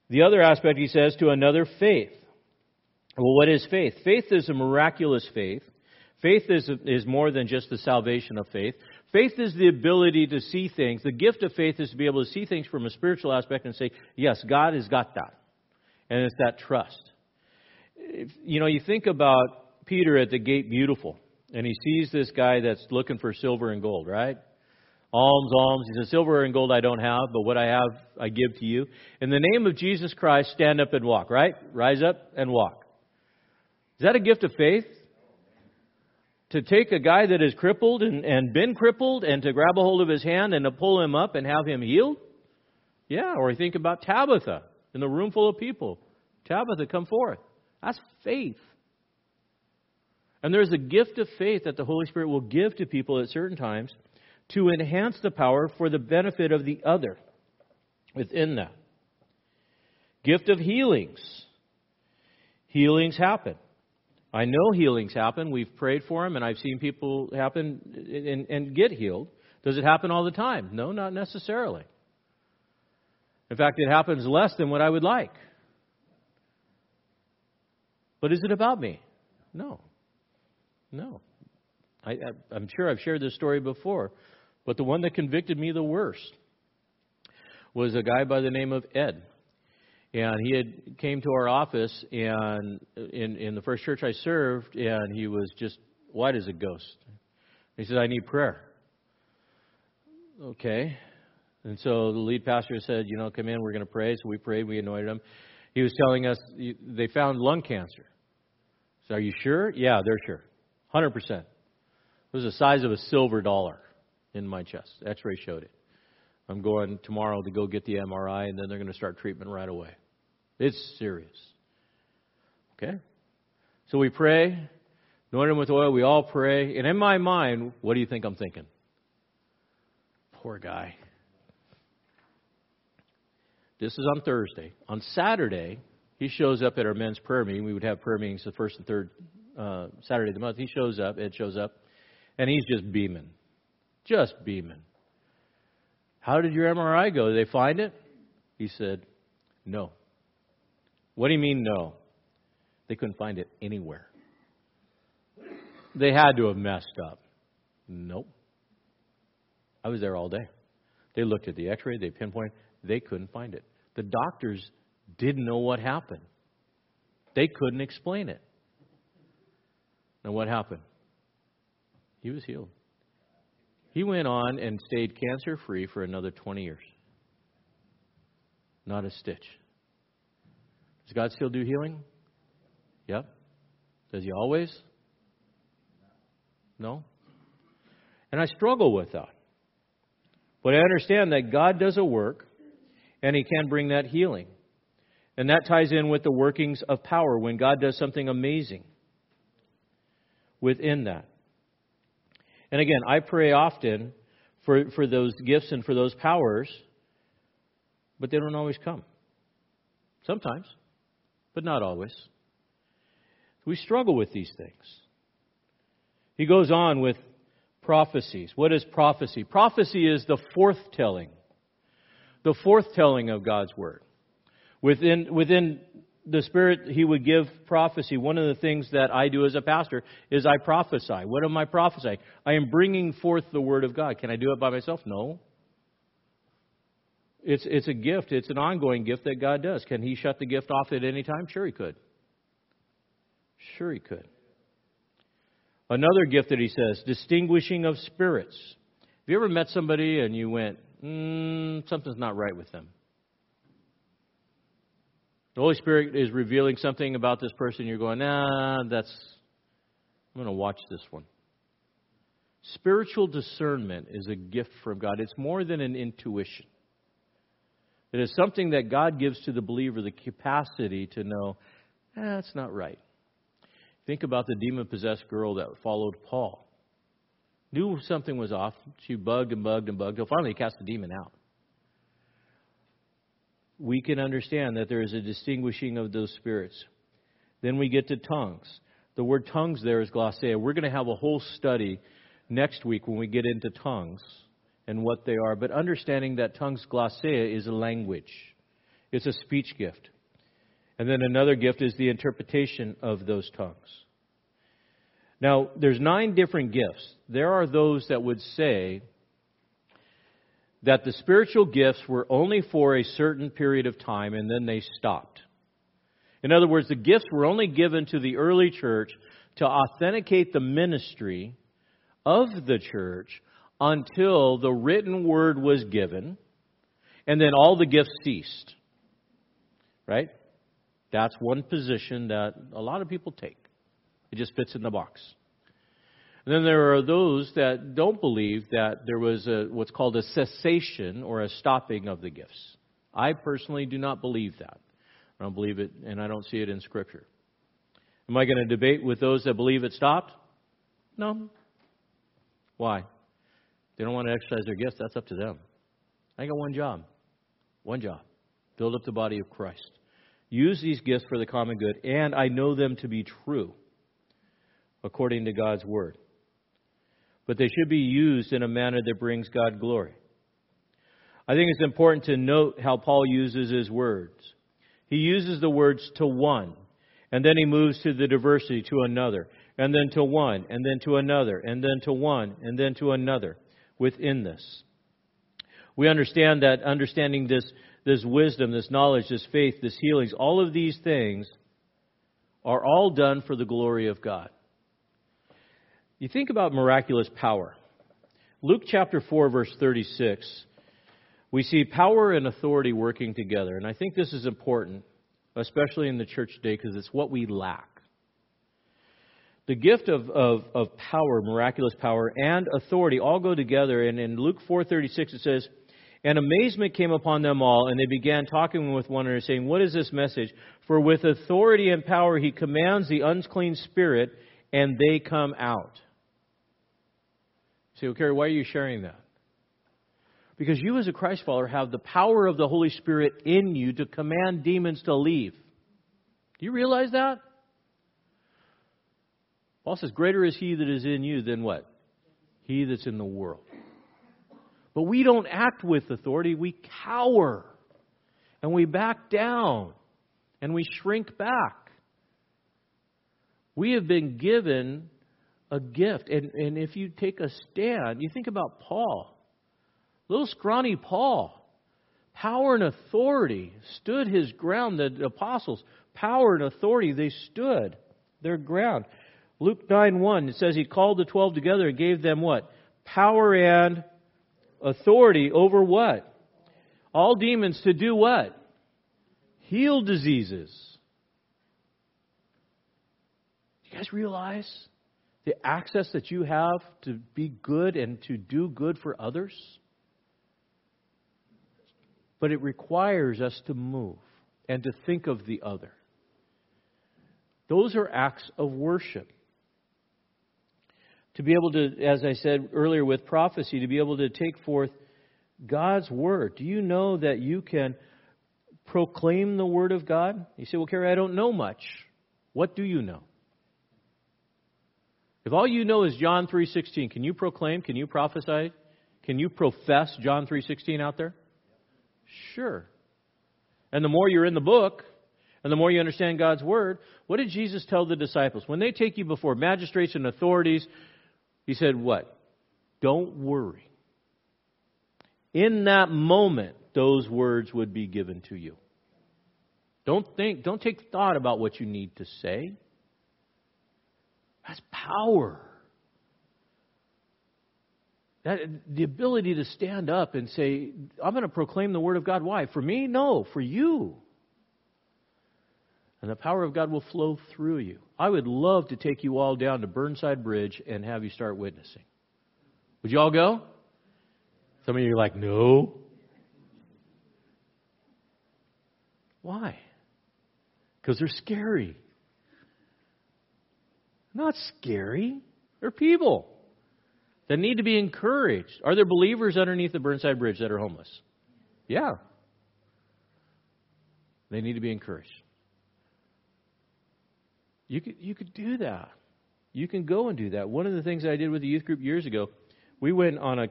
The other aspect, he says, to another, faith. Well, what is faith? Faith is a miraculous faith. Faith is more than just the salvation of faith. Faith is the ability to see things. The gift of faith is to be able to see things from a spiritual aspect and say, yes, God has got that. And it's that trust. You think about Peter at the Gate Beautiful, and he sees this guy that's looking for silver and gold, right? Alms. He says, silver and gold I don't have, but what I have I give to you. In the name of Jesus Christ, stand up and walk, right? Rise up and walk. Is that a gift of faith? To take a guy that is crippled and been crippled and to grab a hold of his hand and to pull him up and have him healed? Yeah, or think about Tabitha in the room full of people. Tabitha, come forth. That's faith. And there's a gift of faith that the Holy Spirit will give to people at certain times to enhance the power for the benefit of the other within that. Gift of healings. Healings happen. I know healings happen. We've prayed for them, and I've seen people happen and get healed. Does it happen all the time? No, not necessarily. In fact, it happens less than what I would like. But is it about me? No. I'm sure I've shared this story before. But the one that convicted me the worst was a guy by the name of Ed. And he had came to our office and in the first church I served, and he was just white as a ghost. He said, I need prayer. Okay. And so the lead pastor said, come in, we're going to pray. So we prayed, we anointed him. He was telling us they found lung cancer. So are you sure? Yeah, they're sure. 100%. It was the size of a silver dollar in my chest. X-ray showed it. I'm going tomorrow to go get the MRI, and then they're going to start treatment right away. It's serious. Okay? So we pray, anoint him with oil, we all pray. And in my mind, what do you think I'm thinking? Poor guy. This is on Thursday. On Saturday, he shows up at our men's prayer meeting. We would have prayer meetings the first and third Saturday of the month. He shows up. Ed shows up. And he's just beaming. Just beaming. How did your MRI go? Did they find it? He said, no. What do you mean, no? They couldn't find it anywhere. They had to have messed up. Nope. I was there all day. They looked at the x-ray. They pinpointed. They couldn't find it. The doctors didn't know what happened. They couldn't explain it. Now what happened? He was healed. He went on and stayed cancer-free for another 20 years. Not a stitch. Does God still do healing? Yep. Does He always? No. And I struggle with that. But I understand that God does a work, and He can bring that healing. And that ties in with the workings of power when God does something amazing within that. And again, I pray often for those gifts and for those powers, but they don't always come. Sometimes, but not always. We struggle with these things. He goes on with prophecies. What is prophecy? Prophecy is the forthtelling. The forthtelling of God's Word. Within the Spirit, He would give prophecy. One of the things that I do as a pastor is I prophesy. What am I prophesying? I am bringing forth the Word of God. Can I do it by myself? No. It's a gift. It's an ongoing gift that God does. Can He shut the gift off at any time? Sure He could. Sure He could. Another gift that He says, distinguishing of spirits. Have you ever met somebody and you went, something's not right with them? The Holy Spirit is revealing something about this person. You're going, I'm going to watch this one. Spiritual discernment is a gift from God. It's more than an intuition. It is something that God gives to the believer, the capacity to know, that's not right. Think about the demon-possessed girl that followed Paul. Knew something was off. She bugged and bugged and bugged until finally he cast the demon out. We can understand that there is a distinguishing of those spirits. Then we get to tongues. The word tongues there is glossalia. We're going to have a whole study next week when we get into tongues and what they are. But understanding that tongues, glossalia, is a language. It's a speech gift. And then another gift is the interpretation of those tongues. Now, there's 9 different gifts. There are those that would say that the spiritual gifts were only for a certain period of time and then they stopped. In other words, the gifts were only given to the early church to authenticate the ministry of the church until the written word was given, and then all the gifts ceased. Right? That's one position that a lot of people take. It just fits in the box. And then there are those that don't believe that there was what's called a cessation or a stopping of the gifts. I personally do not believe that. I don't believe it, and I don't see it in Scripture. Am I going to debate with those that believe it stopped? No. Why? They don't want to exercise their gifts. That's up to them. I got one job. One job. Build up the body of Christ. Use these gifts for the common good, and I know them to be true according to God's Word. But they should be used in a manner that brings God glory. I think it's important to note how Paul uses his words. He uses the words to one, and then he moves to the diversity, to another, and then to one, and then to another, and then to one, and then to another within this. We understand that understanding this wisdom, this knowledge, this faith, this healings, all of these things are all done for the glory of God. You think about miraculous power. Luke chapter 4, verse 36, we see power and authority working together. And I think this is important, especially in the church today, because it's what we lack. The gift of power, miraculous power, and authority all go together. And in Luke 4:36 it says, and amazement came upon them all, and they began talking with one another, saying, what is this message? For with authority and power he commands the unclean spirit, and they come out. You say, okay, why are you sharing that? Because you as a Christ follower have the power of the Holy Spirit in you to command demons to leave. Do you realize that? Paul says, greater is he that is in you than what? He that's in the world. But we don't act with authority. We cower and we back down and we shrink back. We have been given a gift. And if you take a stand, you think about Paul, little scrawny Paul, Power and authority stood his ground. The apostles, power and authority, they stood their ground. Luke 9:1, it says he called the 12 together and gave them what? Power and authority over what? All demons, to do what? Heal diseases. Do you guys realize the access that you have to be good and to do good for others? But it requires us to move and to think of the other. Those are acts of worship. To be able to, as I said earlier with prophecy, to be able to take forth God's word. Do you know that you can proclaim the word of God? You say, well, Kerry, I don't know much. What do you know? If all you know is John 3:16, can you proclaim? Can you prophesy? Can you profess John 3:16 out there? Sure. And the more you're in the book, and the more you understand God's word, what did Jesus tell the disciples? When they take you before magistrates and authorities, he said what? Don't worry. In that moment, those words would be given to you. Don't take thought about what you need to say. That's power. That, the ability to stand up and say, I'm going to proclaim the word of God. Why? For me? No, for you. And the power of God will flow through you. I would love to take you all down to Burnside Bridge and have you start witnessing. Would you all go? Some of you are like, no. Why? Because they're scary. Not scary. They're people that need to be encouraged. Are there believers underneath the Burnside Bridge that are homeless? Yeah. They need to be encouraged. You could do that. You can go and do that. One of the things I did with the youth group years ago, we went on a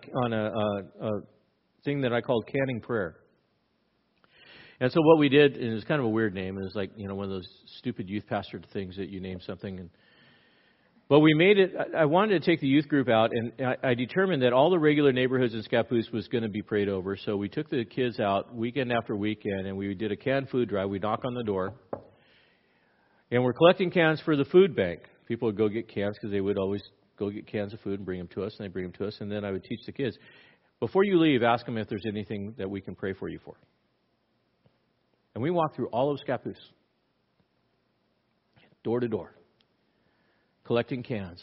thing that I called Canning Prayer. And so what we did, and it was kind of a weird name, it was like, you know, one of those stupid youth pastor things that you name something. But we made it, I wanted to take the youth group out, and I determined that all the regular neighborhoods in Scappoose was going to be prayed over. So we took the kids out weekend after weekend, and we did a canned food drive. We knock on the door. And we're collecting cans for the food bank. People would go get cans because they would always go get cans of food and bring them to us, and they bring them to us. And then I would teach the kids, before you leave, ask them if there's anything that we can pray for you for. And we walked through all of Scappoose, door to door, collecting cans.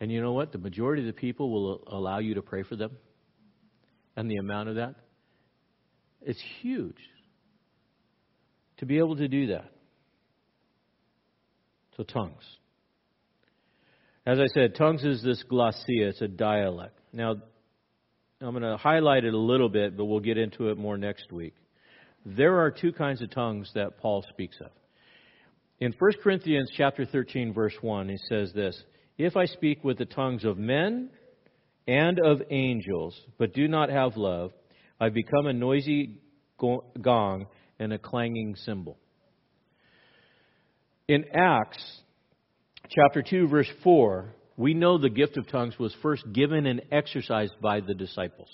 And you know what? The majority of the people will allow you to pray for them. And the amount of that, it's huge to be able to do that. So tongues. As I said, tongues is this glossia. It's a dialect. Now, I'm going to highlight it a little bit, but we'll get into it more next week. There are two kinds of tongues that Paul speaks of. In 1 Corinthians chapter 13, verse 1, he says this, if I speak with the tongues of men and of angels, but do not have love, I become a noisy gong and a clanging cymbal. In Acts chapter 2, verse 4, we know the gift of tongues was first given and exercised by the disciples.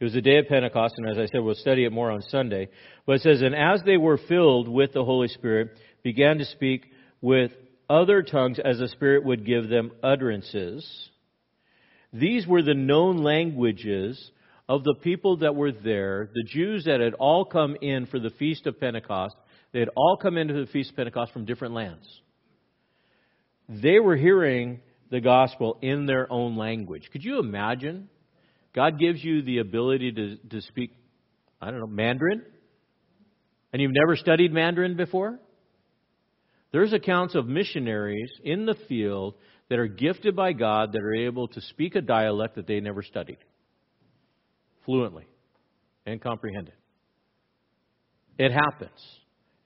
It was the day of Pentecost, and as I said, we'll study it more on Sunday. But it says, and as they were filled with the Holy Spirit, began to speak with other tongues as the Spirit would give them utterances. These were the known languages of the people that were there, the Jews that had all come in for the Feast of Pentecost. They had all come into the Feast of Pentecost from different lands. They were hearing the gospel in their own language. Could you imagine? God gives you the ability to speak, I don't know, Mandarin? And you've never studied Mandarin before? There's accounts of missionaries in the field that are gifted by God that are able to speak a dialect that they never studied fluently and comprehend it. It happens.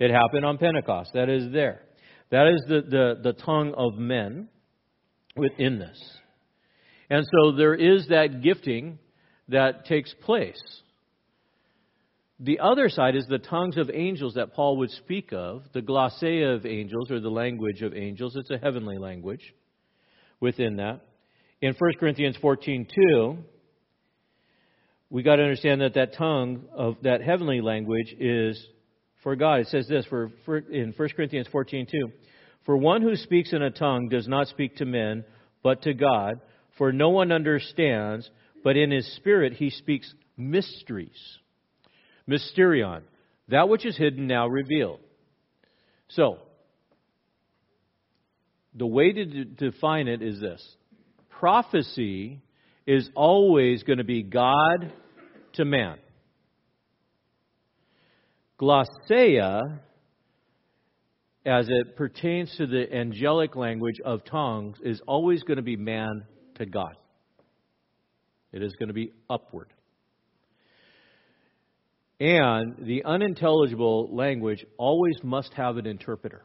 It happened on Pentecost. That is there. That is the tongue of men within this. And so there is that gifting that takes place. The other side is the tongues of angels that Paul would speak of, the glossia of angels, or the language of angels. It's a heavenly language within that. In 1 Corinthians 14:2, we got to understand that that tongue of that heavenly language is for God. It says this for in 1 Corinthians 14:2, for one who speaks in a tongue does not speak to men, but to God, for no one understands, but in his spirit he speaks mysteries. Mysterion, that which is hidden now revealed. So, the way to define it is this. Prophecy is always going to be God to man. Glossia, as it pertains to the angelic language of tongues, is always going to be man to God. It is going to be upward. And the unintelligible language always must have an interpreter.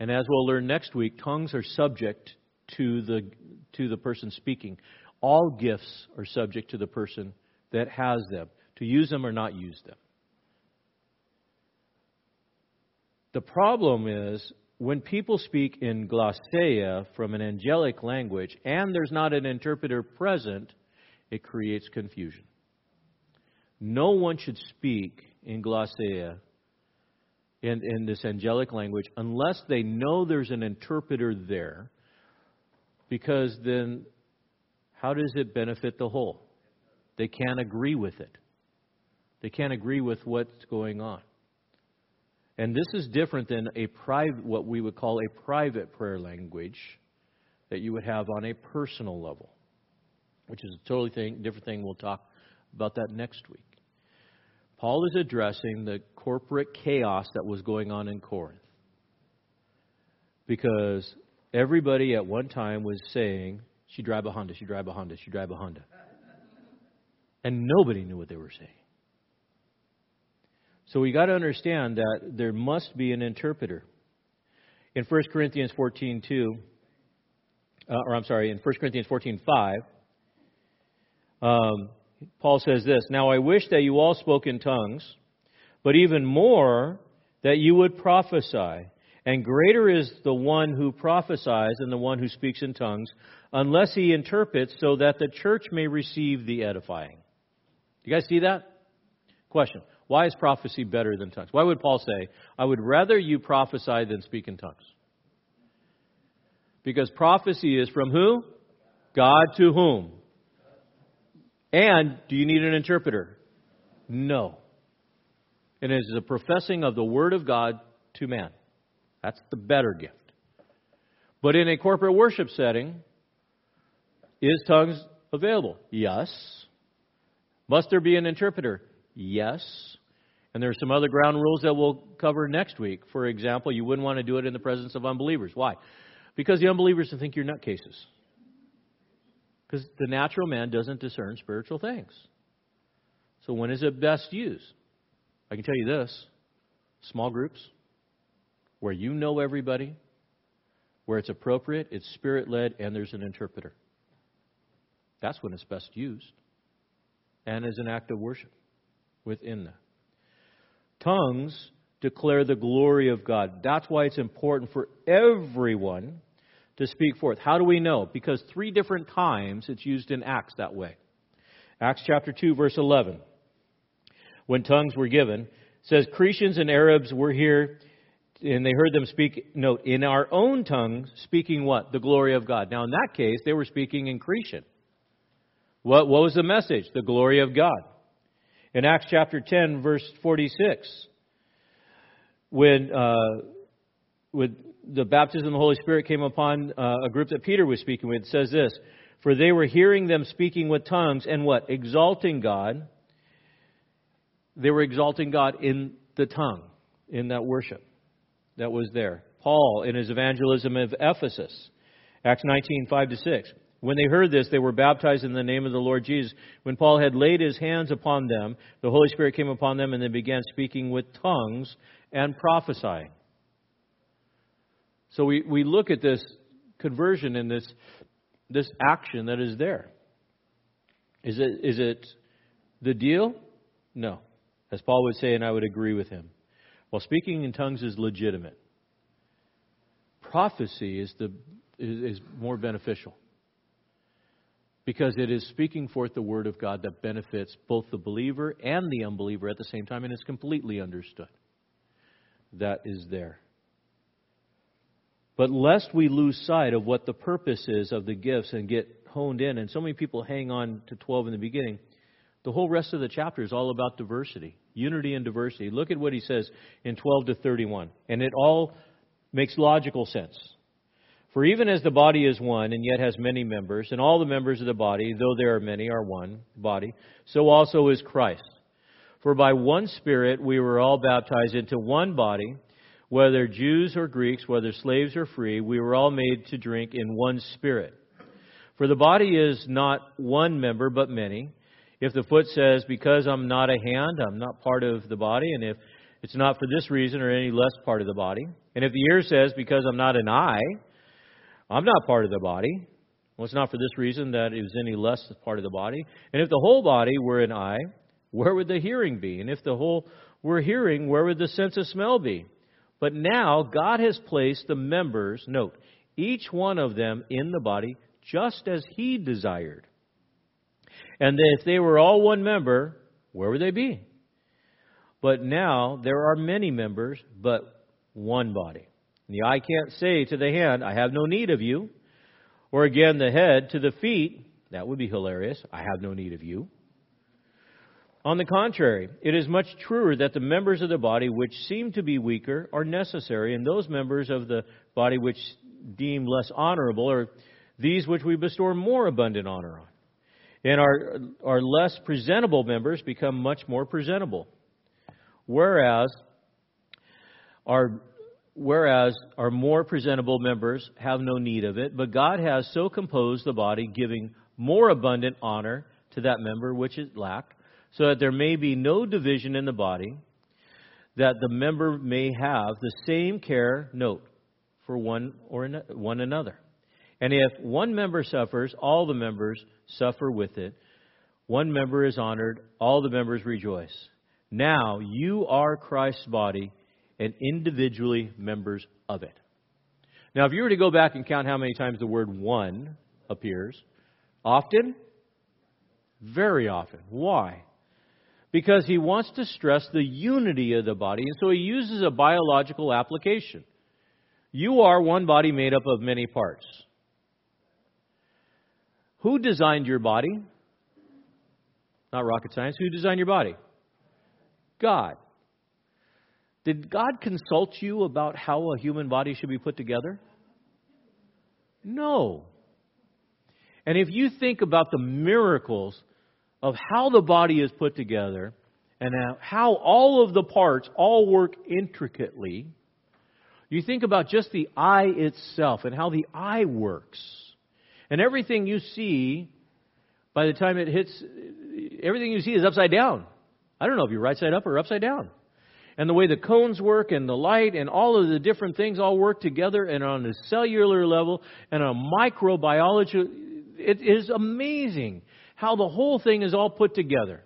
And as we'll learn next week, tongues are subject to the person speaking. All gifts are subject to the person that has them, to use them or not use them. The problem is when people speak in glossia from an angelic language and there's not an interpreter present, it creates confusion. No one should speak in glossia in this angelic language unless they know there's an interpreter there, because then how does it benefit the whole? They can't agree with it. They can't agree with what's going on. And this is different than what we would call a private prayer language that you would have on a personal level, which is a totally different thing. We'll talk about that next week. Paul is addressing the corporate chaos that was going on in Corinth, because everybody at one time was saying, she drive a Honda, she drive a Honda, she drive a Honda. And nobody knew what they were saying. So we got to understand that there must be an interpreter. In 1 Corinthians 14:2, in 1 Corinthians 14:5, Paul says this, now I wish that you all spoke in tongues, but even more that you would prophesy. And greater is the one who prophesies than the one who speaks in tongues, unless he interprets, so that the church may receive the edifying. You guys see that? Question. Why is prophecy better than tongues? Why would Paul say, I would rather you prophesy than speak in tongues? Because prophecy is from who? God to whom? And do you need an interpreter? No. And it is the professing of the word of God to man. That's the better gift. But in a corporate worship setting, is tongues available? Yes. Must there be an interpreter? Yes. And there are some other ground rules that we'll cover next week. For example, you wouldn't want to do it in the presence of unbelievers. Why? Because the unbelievers think you're nutcases. Because the natural man doesn't discern spiritual things. So when is it best used? I can tell you this. Small groups, where you know everybody, where it's appropriate, it's spirit-led, and there's an interpreter. That's when it's best used. And as an act of worship within that. Tongues declare the glory of God. That's why it's important for everyone to speak forth. How do we know? Because 3 different times it's used in Acts that way. Acts chapter 2, verse 11. When tongues were given, it says, Cretians and Arabs were here, and they heard them speak, in our own tongues, speaking what? The glory of God. Now, in that case, they were speaking in Cretan. What was the message? The glory of God. In Acts chapter 10, verse 46, when the baptism of the Holy Spirit came upon a group that Peter was speaking with, it says this, for they were hearing them speaking with tongues and what? Exalting God. They were exalting God in the tongue, in that worship that was there. Paul, in his evangelism of Ephesus, Acts 19, 5-6. When they heard this, they were baptized in the name of the Lord Jesus. When Paul had laid his hands upon them, the Holy Spirit came upon them and they began speaking with tongues and prophesying. So we look at this conversion and this action that is there. Is it the deal? No. As Paul would say, and I would agree with him. Well, speaking in tongues is legitimate. Prophecy is more beneficial. because it is speaking forth the word of God that benefits both the believer and the unbeliever at the same time, and it's completely understood. That is there. But lest we lose sight of what the purpose is of the gifts and get honed in, and so many people hang on to 12 in the beginning, the whole rest of the chapter is all about diversity, unity and diversity. Look at what he says in 12 to 31, and it all makes logical sense. For even as the body is one and yet has many members, and all the members of the body, though there are many, are one body, so also is Christ. For by one Spirit we were all baptized into one body, whether Jews or Greeks, whether slaves or free, we were all made to drink in one Spirit. For the body is not one member, but many. If the foot says, because I'm not a hand, I'm not part of the body, and if it's not for this reason or any less part of the body. And if the ear says, because I'm not an eye, I'm not part of the body. Well, it's not for this reason that it was any less part of the body. And if the whole body were an eye, where would the hearing be? And if the whole were hearing, where would the sense of smell be? But now God has placed the members, note, each one of them in the body, just as He desired. And if they were all one member, where would they be? But now there are many members, but one body. And the eye can't say to the hand, I have no need of you. Or again, the head to the feet, that would be hilarious, I have no need of you. On the contrary, it is much truer that the members of the body which seem to be weaker are necessary, and those members of the body which deem less honorable are these which we bestow more abundant honor on. And our less presentable members become much more presentable, whereas our more presentable members have no need of it. But God has so composed the body, giving more abundant honor to that member which it lacked, so that there may be no division in the body, that the member may have the same care, note, for one another. And if one member suffers, all the members suffer with it. One member is honored, all the members rejoice. Now you are Christ's body, and individually members of it. Now, if you were to go back and count how many times the word one appears, often, very often. Why? Because he wants to stress the unity of the body, and so he uses a biological application. You are one body made up of many parts. Who designed your body? Not rocket science. Who designed your body? God. Did God consult you about how a human body should be put together? No. And if you think about the miracles of how the body is put together and how all of the parts all work intricately, you think about just the eye itself and how the eye works. And everything you see, by the time it hits, everything you see is upside down. I don't know if you're right side up or upside down. And the way the cones work and the light and all of the different things all work together, and on a cellular level and on a microbiology, it is amazing how the whole thing is all put together.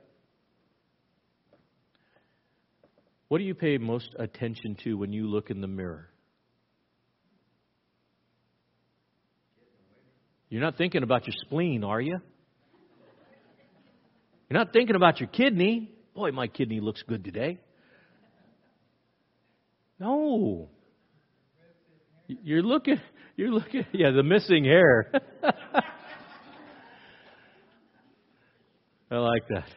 What do you pay most attention to when you look in the mirror? You're not thinking about your spleen, are you? You're not thinking about your kidney. Boy, my kidney looks good today. No. You're looking, yeah, the missing hair. I like that.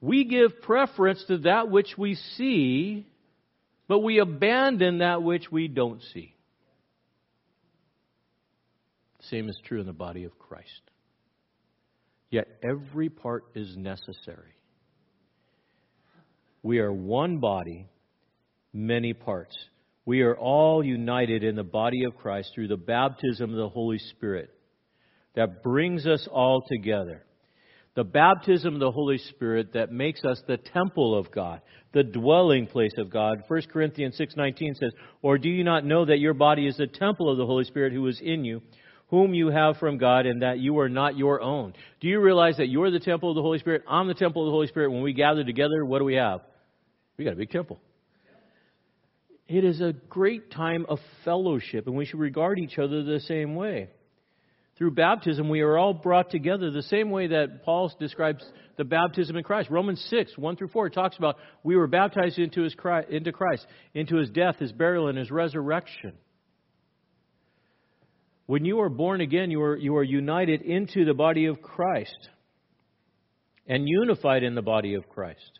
We give preference to that which we see, but we abandon that which we don't see. Same is true in the body of Christ. Yet every part is necessary. We are one body, many parts. We are all united in the body of Christ through the baptism of the Holy Spirit that brings us all together. The baptism of the Holy Spirit that makes us the temple of God, the dwelling place of God. 1 Corinthians 6:19 says, or do you not know that your body is the temple of the Holy Spirit who is in you, whom you have from God, and that you are not your own? Do you realize that you're the temple of the Holy Spirit? I'm the temple of the Holy Spirit. When we gather together, what do we have? We got a big temple. It is a great time of fellowship, and we should regard each other the same way. Through baptism, we are all brought together the same way that Paul describes the baptism in Christ. Romans 6, 1 through 4 talks about we were baptized into Christ, into his death, his burial, and his resurrection. When you are born again, you are united into the body of Christ and unified in the body of Christ.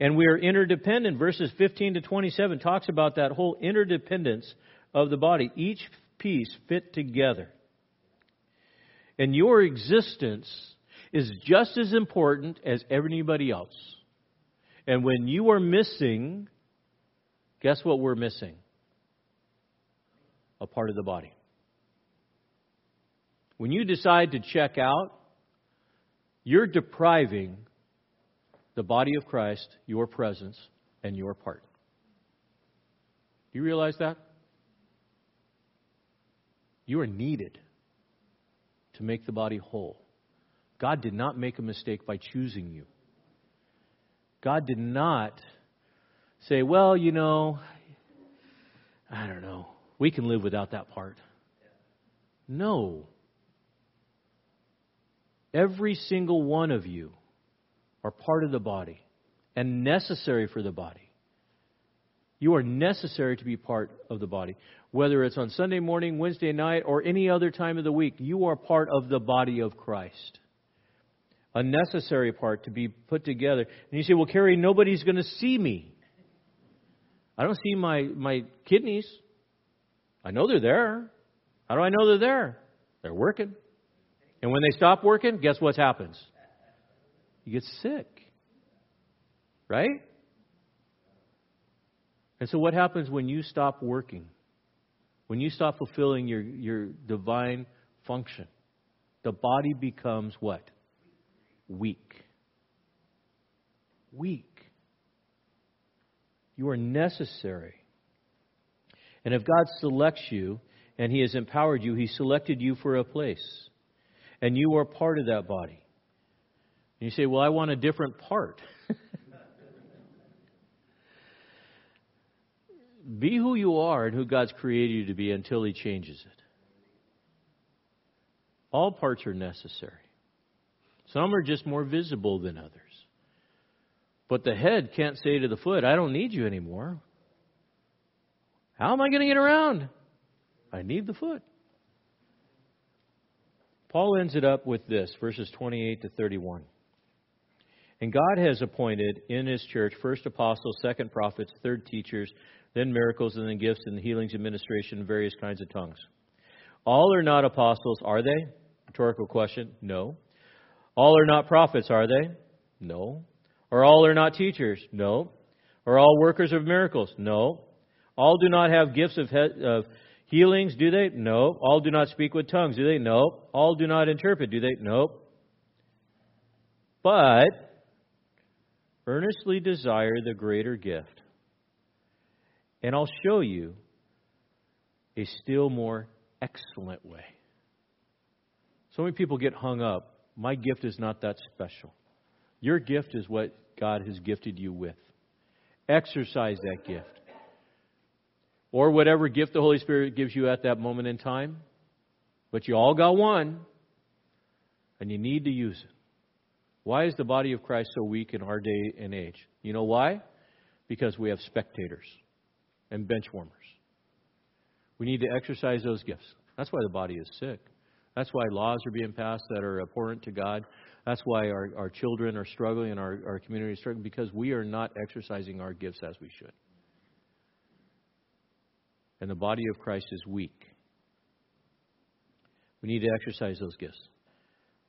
And we are interdependent. Verses 15 to 27 talks about that whole interdependence of the body. Each piece fit together. And your existence is just as important as anybody else. And when you are missing, guess what we're missing? A part of the body. When you decide to check out, you're depriving the body of Christ, your presence, and your part. Do you realize that? You are needed to make the body whole. God did not make a mistake by choosing you. God did not say, well, you know, I don't know, we can live without that part. No. Every single one of you are part of the body and necessary for the body. You are necessary to be part of the body. Whether it's on Sunday morning, Wednesday night, or any other time of the week, you are part of the body of Christ. A necessary part to be put together. And you say, well, Carrie, nobody's going to see me. I don't see my kidneys. I know they're there. How do I know they're there? They're working. And when they stop working, guess what happens? You get sick. Right? And so what happens when you stop working? When you stop fulfilling your divine function? The body becomes what? Weak. You are necessary. And if God selects you and he has empowered you, he selected you for a place. And you are part of that body. And you say, well, I want a different part. Be who you are and who God's created you to be until he changes it. All parts are necessary. Some are just more visible than others. But the head can't say to the foot, I don't need you anymore. How am I going to get around? I need the foot. Paul ends it up with this, verses 28 to 31. And God has appointed in his church first apostles, second prophets, third teachers, then miracles, and then gifts, and healings, administration, and various kinds of tongues. All are not apostles, are they? Rhetorical question, no. All are not prophets, are they? No. Or all are not teachers? No. Or all workers of miracles? No. All do not have gifts of healings, do they? No. All do not speak with tongues, do they? No. All do not interpret, do they? No. But earnestly desire the greater gift. And I'll show you a still more excellent way. So many people get hung up. My gift is not that special. Your gift is what God has gifted you with. Exercise that gift. Or whatever gift the Holy Spirit gives you at that moment in time. But you all got one. And you need to use it. Why is the body of Christ so weak in our day and age? You know why? Because we have spectators. And bench warmers. We need to exercise those gifts. That's why the body is sick. That's why laws are being passed that are abhorrent to God. That's why our children are struggling and our community is struggling, because we are not exercising our gifts as we should. And the body of Christ is weak. We need to exercise those gifts.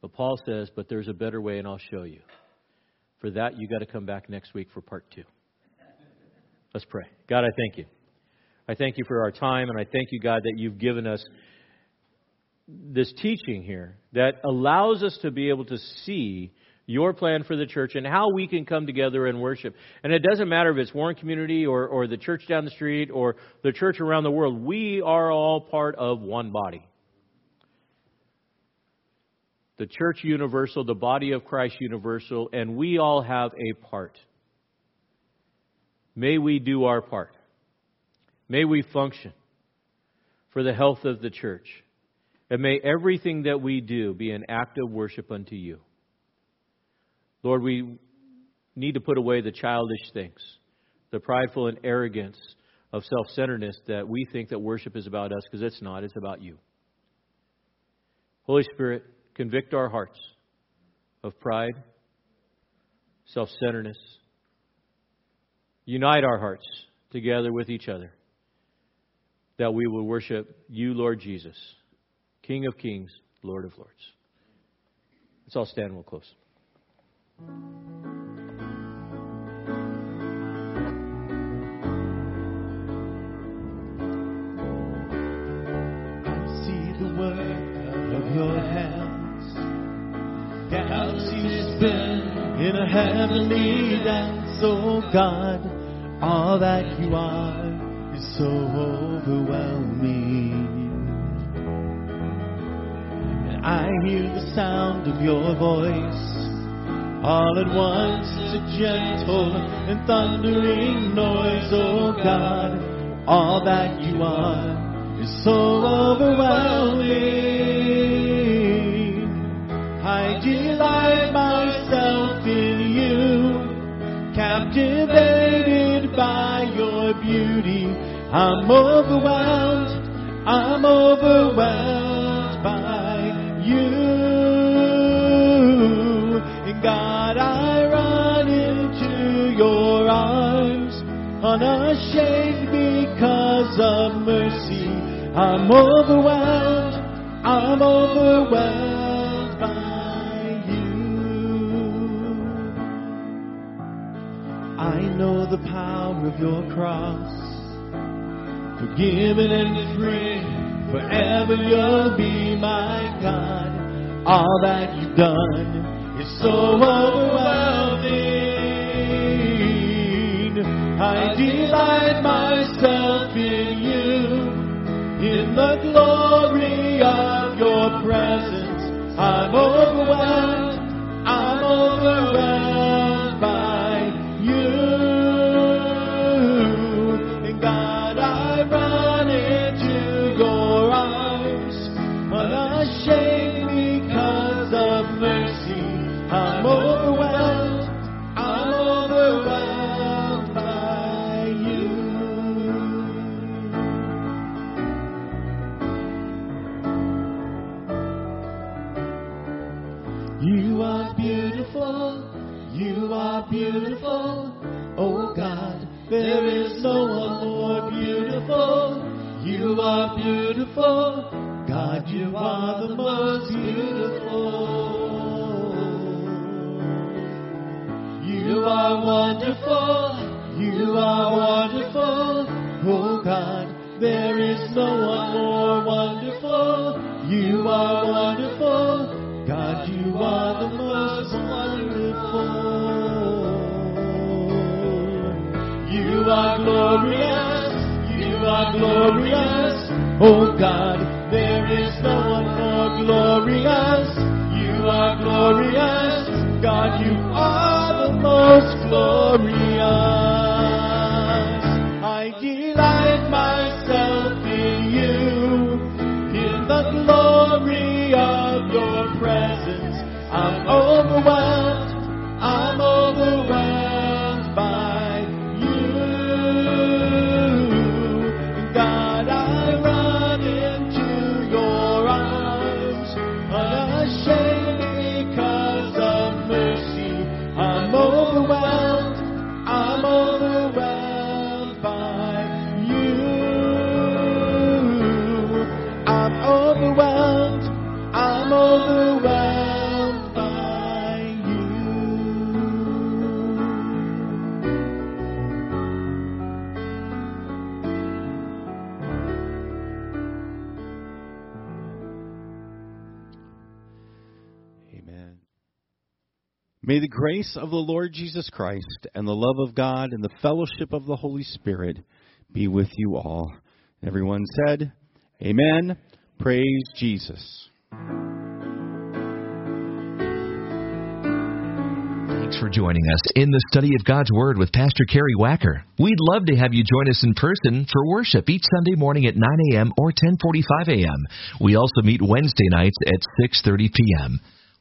But Paul says, but there's a better way, and I'll show you. For that, you got to come back next week for part 2. Let's pray. God, I thank you. I thank you for our time, and I thank you, God, that you've given us this teaching here that allows us to be able to see your plan for the church and how we can come together and worship. And it doesn't matter if it's Warren Community or the church down the street or the church around the world. We are all part of one body. The church universal, the body of Christ universal, and we all have a part. May we do our part. May we function for the health of the church. And may everything that we do be an act of worship unto you. Lord, we need to put away the childish things, the prideful and arrogance of self-centeredness that we think that worship is about us, because it's not. It's about you. Holy Spirit, convict our hearts of pride, self-centeredness. Unite our hearts together with each other, that we will worship you, Lord Jesus, King of kings, Lord of lords. Let's all stand and we'll close. In a heavenly dance, oh God, all that you are is so overwhelming. And I hear the sound of your voice, all at once a gentle and thundering noise, oh God, all that you are is so overwhelming. I delight myself in you, captivated by your beauty. I'm overwhelmed by you. And God, I run into your arms, unashamed because of mercy. I'm overwhelmed by. Know the power of your cross, forgiven and free, forever you'll be my God. All that you've done is so overwhelming. I delight myself in you, in the glory of your presence. I'm overwhelmed, I'm overwhelmed. Beautiful, oh God, there is no one more beautiful. You are beautiful, God, you are the most beautiful. You are wonderful, you are wonderful, oh God, there is no one more wonderful. You are wonderful, God, you are the most wonderful. You are glorious, you are glorious, oh God, there is no one more glorious. You are glorious, God, you are the most glorious. I delight myself in you, in the glory of your presence. I'm overwhelmed, I'm overwhelmed. May the grace of the Lord Jesus Christ and the love of God and the fellowship of the Holy Spirit be with you all. Everyone said, Amen. Praise Jesus. much for joining us in the study of God's Word with Pastor Kerry Wacker. We'd love to have you join us in person for worship each Sunday morning at 9 a.m. or 10:45 a.m. We also meet Wednesday nights at 6:30 p.m.